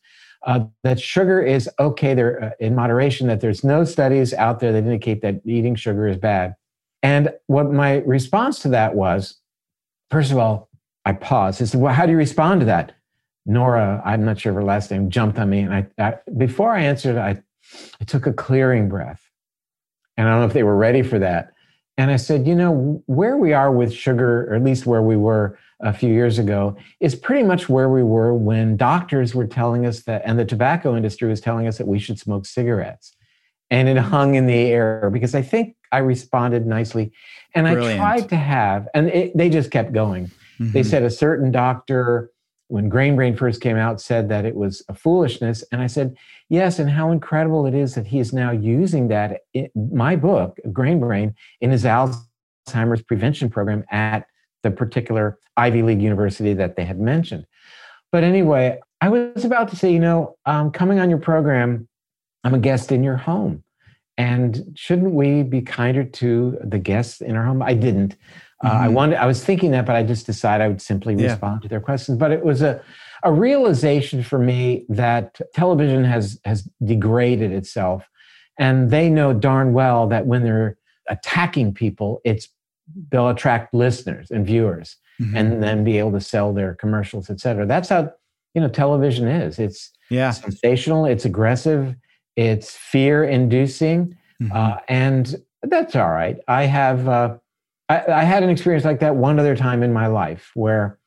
that sugar is okay there in moderation, that there's no studies out there that indicate that eating sugar is bad. And what my response to that was, first of all, I paused. I said, well, how do you respond to that? Nora, I'm not sure of her last name, jumped on me. And I before I answered, I took a clearing breath. And I don't know if they were ready for that. And I said, where we are with sugar, or at least where we were a few years ago, is pretty much where we were when doctors were telling us that, and the tobacco industry was telling us that we should smoke cigarettes. And it hung in the air because I think I responded nicely. And brilliant. I tried to have, and they just kept going. They said a certain doctor when Grain Brain first came out, said that it was a foolishness. And I said, yes, and how incredible it is that he is now using that, my book, Grain Brain, in his Alzheimer's prevention program at the particular Ivy League university that they had mentioned. But anyway, I was about to say, you know, coming on your program, I'm a guest in your home. And shouldn't we be kinder to the guests in our home? I didn't. I was thinking that, but I just decided I would simply respond to their questions. But it was a realization for me that television has degraded itself. And they know darn well that when they're attacking people, they'll attract listeners and viewers and then be able to sell their commercials, et cetera. That's how, you know, television is. It's sensational. It's aggressive. It's fear-inducing. And that's all right. I have... I had an experience like that one other time in my life where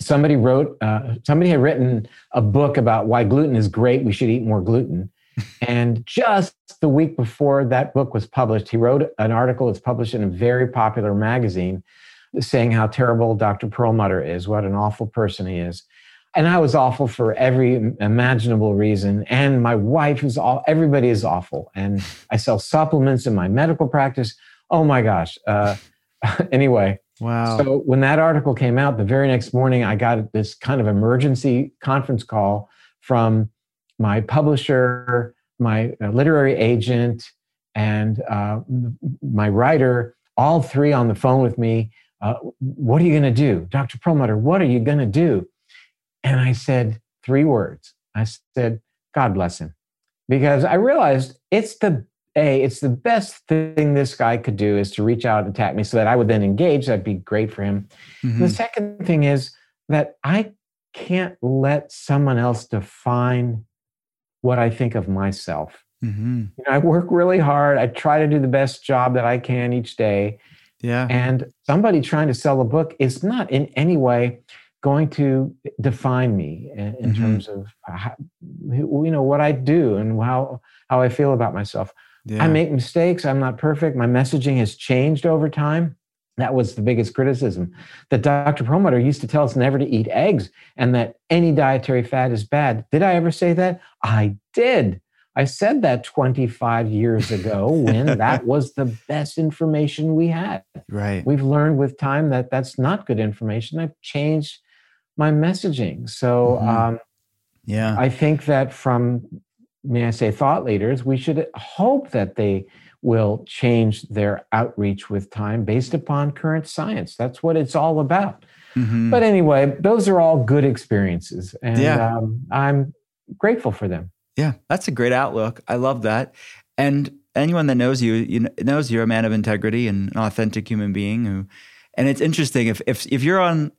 somebody had written a book about why gluten is great. We should eat more gluten. And just the week before that book was published, he wrote an article that's published in a very popular magazine saying how terrible Dr. Perlmutter is, what an awful person he is. And I was awful for every imaginable reason. And my wife is everybody is awful. And I sell supplements in my medical practice. Oh my gosh. Anyway, wow. So when that article came out, the very next morning, I got this kind of emergency conference call from my publisher, my literary agent, and my writer, all three on the phone with me. What are you going to do? Dr. Perlmutter, what are you going to do? And I said three words. I said, God bless him. Because I realized it's the best thing this guy could do is to reach out and tap me so that I would then engage. That'd be great for him. The second thing is that I can't let someone else define what I think of myself. You know, I work really hard. I try to do the best job that I can each day. Yeah. And somebody trying to sell a book is not in any way going to define me in terms of how, you know, what I do and how I feel about myself. Yeah. I make mistakes. I'm not perfect. My messaging has changed over time. That was the biggest criticism. That Dr. Perlmutter used to tell us never to eat eggs and that any dietary fat is bad. Did I ever say that? I did. I said that 25 years ago when that was the best information we had. Right. We've learned with time that that's not good information. I've changed my messaging. So I think that from... may I say, thought leaders, we should hope that they will change their outreach with time based upon current science. That's what it's all about. But anyway, those are all good experiences. And I'm grateful for them. Yeah, that's a great outlook. I love that. And anyone that knows you knows you're a man of integrity and an authentic human being. And it's interesting, if you're on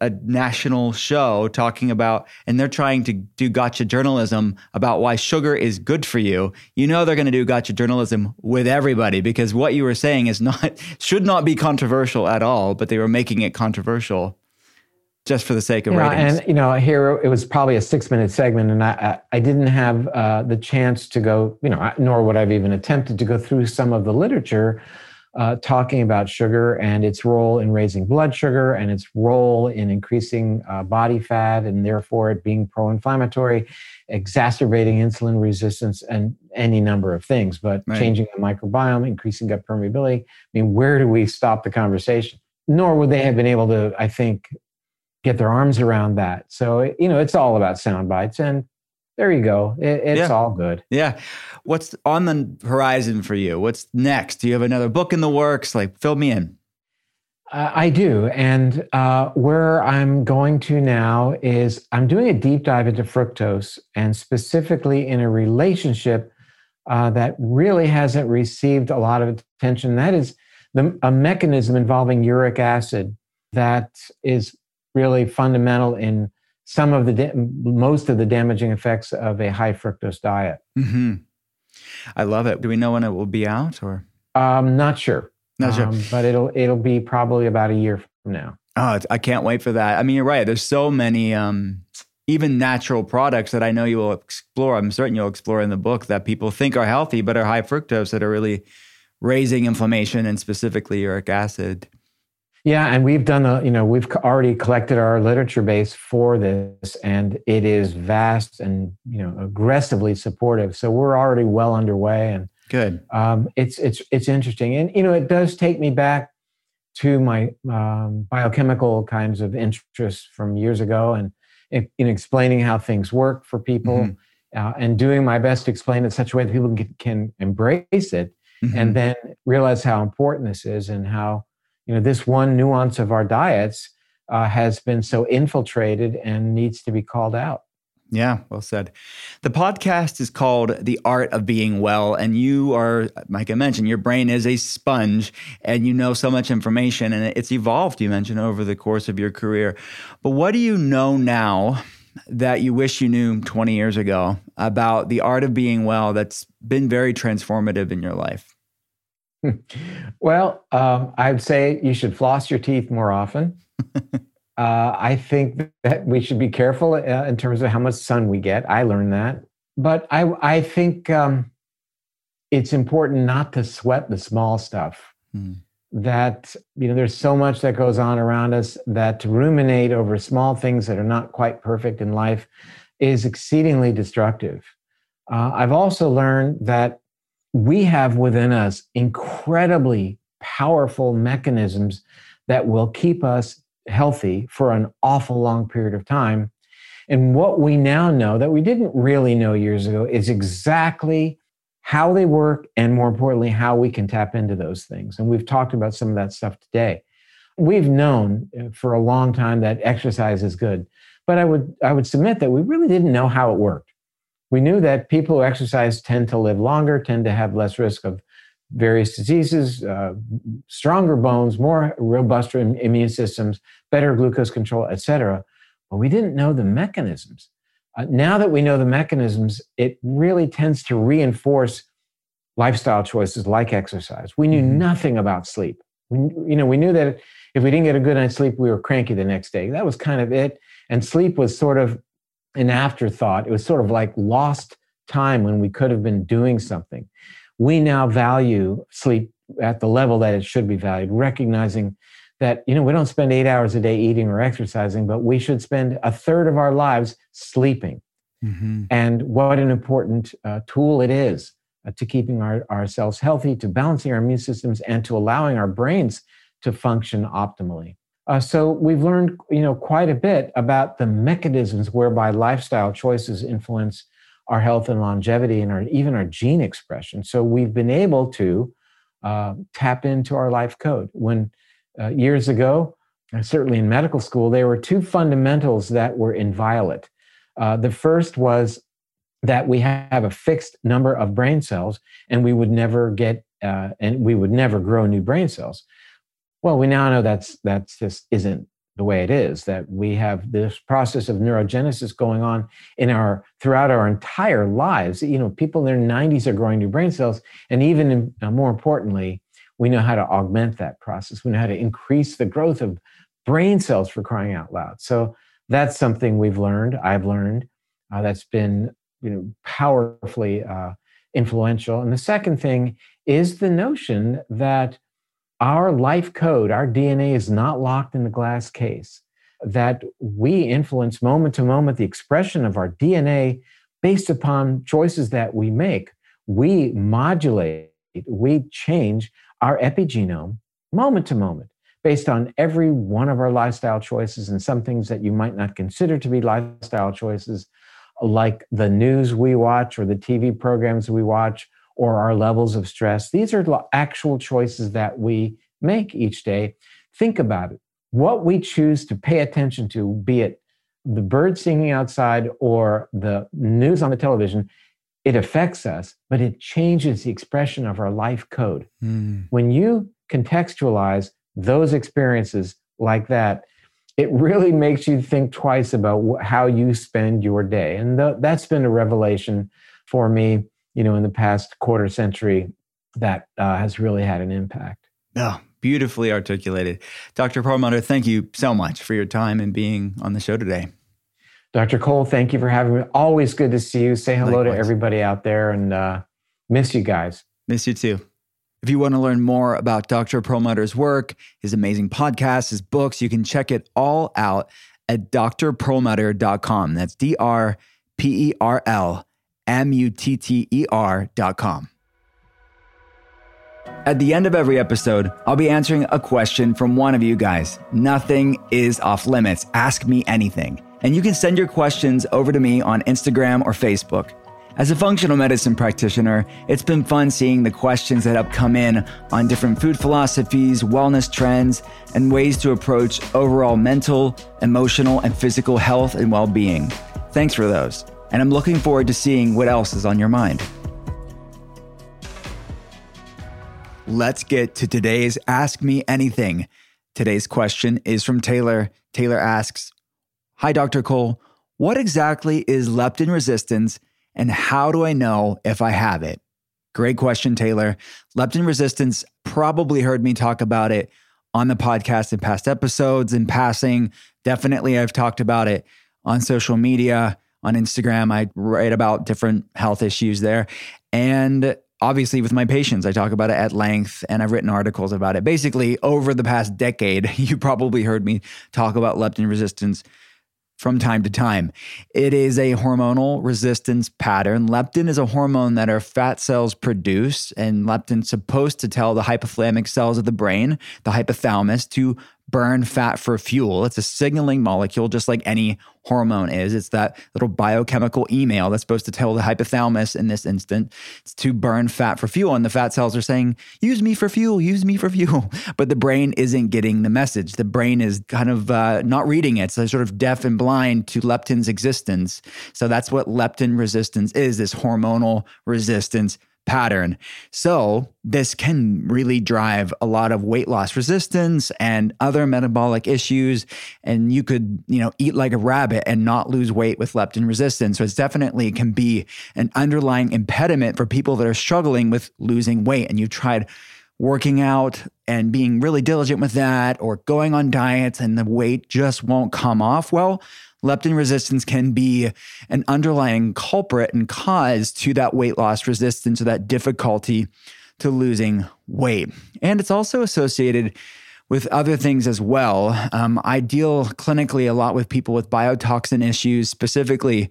a national show talking about, and they're trying to do gotcha journalism about why sugar is good for you, you know they're going to do gotcha journalism with everybody because what you were saying should not be controversial at all, but they were making it controversial just for the sake of ratings. And, you know, here it was probably a 6-minute segment and I didn't have the chance to go, you know, nor would I've even attempted to go through some of the literature talking about sugar and its role in raising blood sugar and its role in increasing body fat and therefore it being pro-inflammatory, exacerbating insulin resistance and any number of things, but changing the microbiome, increasing gut permeability. I mean, where do we stop the conversation? Nor would they have been able to, I think, get their arms around that. So, you know, it's all about sound bites and there you go. It's all good. Yeah. What's on the horizon for you? What's next? Do you have another book in the works? Like, fill me in. I do. And where I'm going to now is I'm doing a deep dive into fructose and specifically in a relationship that really hasn't received a lot of attention. That is a mechanism involving uric acid that is really fundamental in some of the most of the damaging effects of a high fructose diet. I love it. Do we know when it will be out or? Not sure. But it'll be probably about a year from now. Oh, I can't wait for that. I mean, you're right. There's so many, even natural products that I know you will explore. I'm certain you'll explore in the book that people think are healthy, but are high fructose that are really raising inflammation and specifically uric acid. Yeah, and we've done we've already collected our literature base for this, and it is vast and aggressively supportive. So we're already well underway, and good. It's interesting, and it does take me back to my biochemical kinds of interests from years ago, and in explaining how things work for people, mm-hmm. And doing my best to explain it in such a way that people can embrace it, mm-hmm. and then realize how important this is, and how this one nuance of our diets has been so infiltrated and needs to be called out. Yeah, well said. The podcast is called The Art of Being Well, and you are, like I mentioned, your brain is a sponge, and you know so much information, and it's evolved, you mentioned, over the course of your career. But what do you know now that you wish you knew 20 years ago about the art of being well that's been very transformative in your life? Well, I'd say you should floss your teeth more often. I think that we should be careful in terms of how much sun we get. I learned that. But I think it's important not to sweat the small stuff. Mm. That, there's so much that goes on around us, that to ruminate over small things that are not quite perfect in life is exceedingly destructive. I've also learned that we have within us incredibly powerful mechanisms that will keep us healthy for an awful long period of time. And what we now know that we didn't really know years ago is exactly how they work, and more importantly, how we can tap into those things. And we've talked about some of that stuff today. We've known for a long time that exercise is good, but I would submit that we really didn't know how it worked. We knew that people who exercise tend to live longer, tend to have less risk of various diseases, stronger bones, more robust immune systems, better glucose control, etc. But we didn't know the mechanisms. Now that we know the mechanisms, it really tends to reinforce lifestyle choices like exercise. We knew nothing about sleep. We knew that if we didn't get a good night's sleep, we were cranky the next day. That was kind of it. And sleep was sort of an afterthought. It was sort of like lost time when we could have been doing something. We now value sleep at the level that it should be valued, recognizing that, we don't spend 8 hours a day eating or exercising, but we should spend a third of our lives sleeping. Mm-hmm. And what an important tool it is to keeping ourselves healthy, to balancing our immune systems, and to allowing our brains to function optimally. So we've learned, quite a bit about the mechanisms whereby lifestyle choices influence our health and longevity, and even our gene expression. So we've been able to tap into our life code. When years ago, certainly in medical school, there were two fundamentals that were inviolate. The first was that we have a fixed number of brain cells, and we would never grow new brain cells. Well, we now know that's just isn't the way it is, that we have this process of neurogenesis going on throughout our entire lives. People in their 90s are growing new brain cells. And even more importantly, we know how to augment that process. We know how to increase the growth of brain cells, for crying out loud. So that's something we've learned. I've learned that's been powerfully influential. And the second thing is the notion that our life code, our DNA, is not locked in the glass case, that we influence moment to moment the expression of our DNA based upon choices that we make. We modulate, we change our epigenome moment to moment based on every one of our lifestyle choices, and some things that you might not consider to be lifestyle choices, like the news we watch or the TV programs we watch, or our levels of stress. These are actual choices that we make each day. Think about it. What we choose to pay attention to, be it the birds singing outside or the news on the television, it affects us, but it changes the expression of our life code. Mm. When you contextualize those experiences like that, it really makes you think twice about how you spend your day. And that's been a revelation for me, in the past quarter century, that has really had an impact. Oh, beautifully articulated. Dr. Perlmutter, thank you so much for your time and being on the show today. Dr. Cole, thank you for having me. Always good to see you. Say hello Likewise. To everybody out there, and miss you guys. Miss you too. If you want to learn more about Dr. Perlmutter's work, his amazing podcasts, his books, you can check it all out at drperlmutter.com. That's drperlmutter.com. At the end of every episode, I'll be answering a question from one of you guys. Nothing is off limits. Ask me anything. And you can send your questions over to me on Instagram or Facebook. As a functional medicine practitioner, it's been fun seeing the questions that have come in on different food philosophies, wellness trends, and ways to approach overall mental, emotional, and physical health and well-being. Thanks for those. And I'm looking forward to seeing what else is on your mind. Let's get to today's Ask Me Anything. Today's question is from Taylor. Taylor asks, "Hi, Dr. Cole. What exactly is leptin resistance, and how do I know if I have it?" Great question, Taylor. Leptin resistance, probably heard me talk about it on the podcast in past episodes in passing. Definitely I've talked about it on social media, on Instagram. I write about different health issues there. And obviously with my patients, I talk about it at length, and I've written articles about it. Basically, over the past decade, you probably heard me talk about leptin resistance from time to time. It is a hormonal resistance pattern. Leptin is a hormone that our fat cells produce, and leptin's supposed to tell the hypothalamic cells of the brain, the hypothalamus, to burn fat for fuel. It's a signaling molecule, just like any hormone is. It's that little biochemical email that's supposed to tell the hypothalamus in this instant to burn fat for fuel. And the fat cells are saying, use me for fuel, use me for fuel. But the brain isn't getting the message. The brain is kind of not reading it. So sort of deaf and blind to leptin's existence. So that's what leptin resistance is, this hormonal resistance pattern. So this can really drive a lot of weight loss resistance and other metabolic issues. And you could, eat like a rabbit and not lose weight with leptin resistance. So it's definitely can be an underlying impediment for people that are struggling with losing weight. And you've tried working out and being really diligent with that, or going on diets, and the weight just won't come off. Well, leptin resistance can be an underlying culprit and cause to that weight loss resistance, or that difficulty to losing weight. And it's also associated with other things as well. I deal clinically a lot with people with biotoxin issues, specifically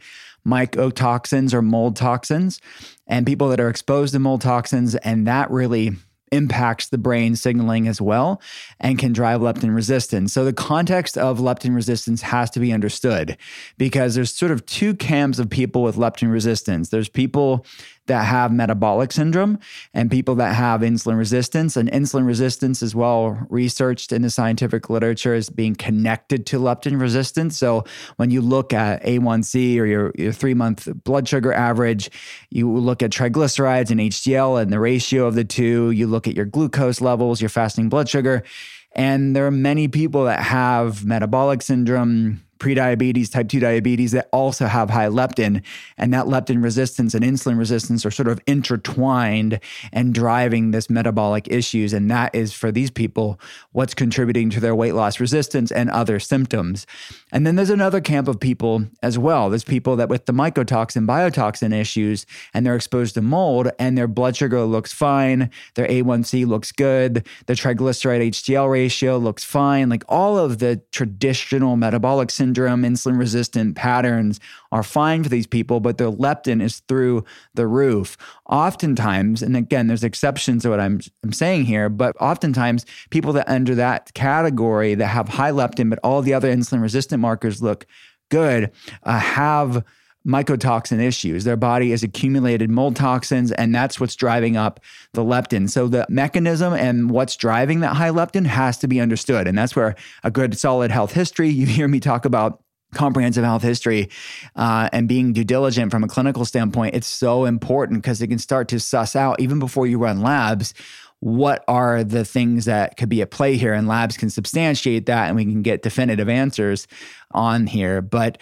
mycotoxins or mold toxins, and people that are exposed to mold toxins. And that really impacts the brain signaling as well and can drive leptin resistance. So the context of leptin resistance has to be understood, because there's sort of two camps of people with leptin resistance. There's people that have metabolic syndrome and people that have insulin resistance. And insulin resistance is well researched in the scientific literature as being connected to leptin resistance. So when you look at A1C or your 3-month blood sugar average, you look at triglycerides and HDL and the ratio of the two, you look at your glucose levels, your fasting blood sugar. And there are many people that have metabolic syndrome, prediabetes, type 2 diabetes, that also have high leptin. And that leptin resistance and insulin resistance are sort of intertwined and driving this metabolic issues. And that is, for these people, what's contributing to their weight loss resistance and other symptoms. And then there's another camp of people as well. There's people that with the mycotoxin, biotoxin issues, and they're exposed to mold, and their blood sugar looks fine, their A1C looks good, their triglyceride HDL ratio looks fine. Like all of the traditional metabolic syndrome, insulin-resistant patterns are fine for these people, but their leptin is through the roof. Oftentimes, and again, there's exceptions to what I'm saying here, but oftentimes people that under that category that have high leptin, but all the other insulin-resistant markers look good, have mycotoxin issues. Their body has accumulated mold toxins, and that's what's driving up the leptin. So the mechanism and what's driving that high leptin has to be understood. And that's where a good solid health history, you hear me talk about comprehensive health history and being due diligent from a clinical standpoint. It's so important because it can start to suss out even before you run labs, what are the things that could be at play here, and labs can substantiate that and we can get definitive answers on here. But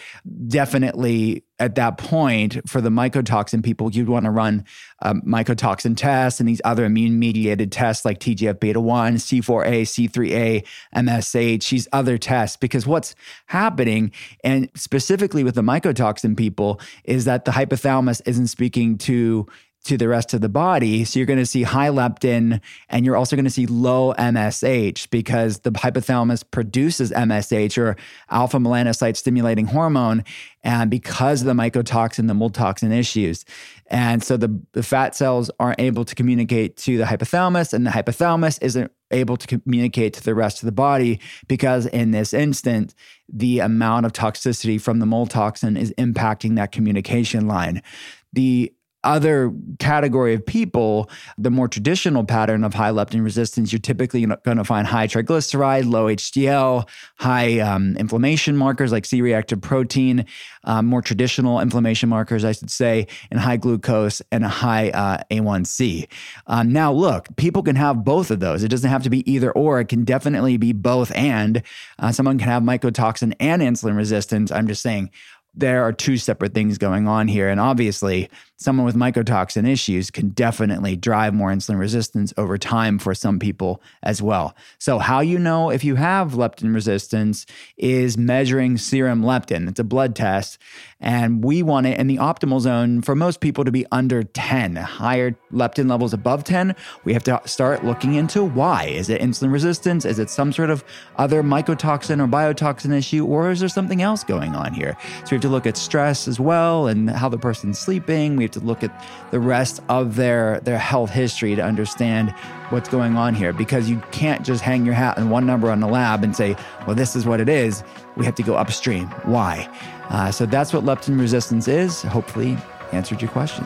definitely at that point, for the mycotoxin people, you'd want to run mycotoxin tests and these other immune-mediated tests like TGF-beta1, C4A, C3A, MSH, these other tests, because what's happening, and specifically with the mycotoxin people, is that the hypothalamus isn't speaking to to the rest of the body. So you're going to see high leptin, and you're also going to see low MSH, because the hypothalamus produces MSH, or alpha melanocyte stimulating hormone, and because of the mycotoxin, the mold toxin issues. And so the fat cells aren't able to communicate to the hypothalamus, and the hypothalamus isn't able to communicate to the rest of the body, because in this instant, the amount of toxicity from the mold toxin is impacting that communication line. The other category of people, the more traditional pattern of high leptin resistance, you're typically going to find high triglyceride, low HDL, high inflammation markers like C-reactive protein, more traditional inflammation markers, I should say, and high glucose and a high A1C. Now, look, people can have both of those. It doesn't have to be either or. It can definitely be both, and someone can have mycotoxin and insulin resistance. I'm just saying, there are two separate things going on here. And obviously, someone with mycotoxin issues can definitely drive more insulin resistance over time for some people as well. So how you know if you have leptin resistance is measuring serum leptin. It's a blood test. And we want it in the optimal zone for most people to be under 10. Higher leptin levels above 10, we have to start looking into why. Is it insulin resistance? Is it some sort of other mycotoxin or biotoxin issue? Or is there something else going on here? So we have to look at stress as well, and how the person's sleeping. We have to look at the rest of their health history to understand what's going on here, because you can't just hang your hat on one number on the lab and say, well, this is what it is. We have to go upstream. Why? So that's what leptin resistance is. Hopefully answered your question.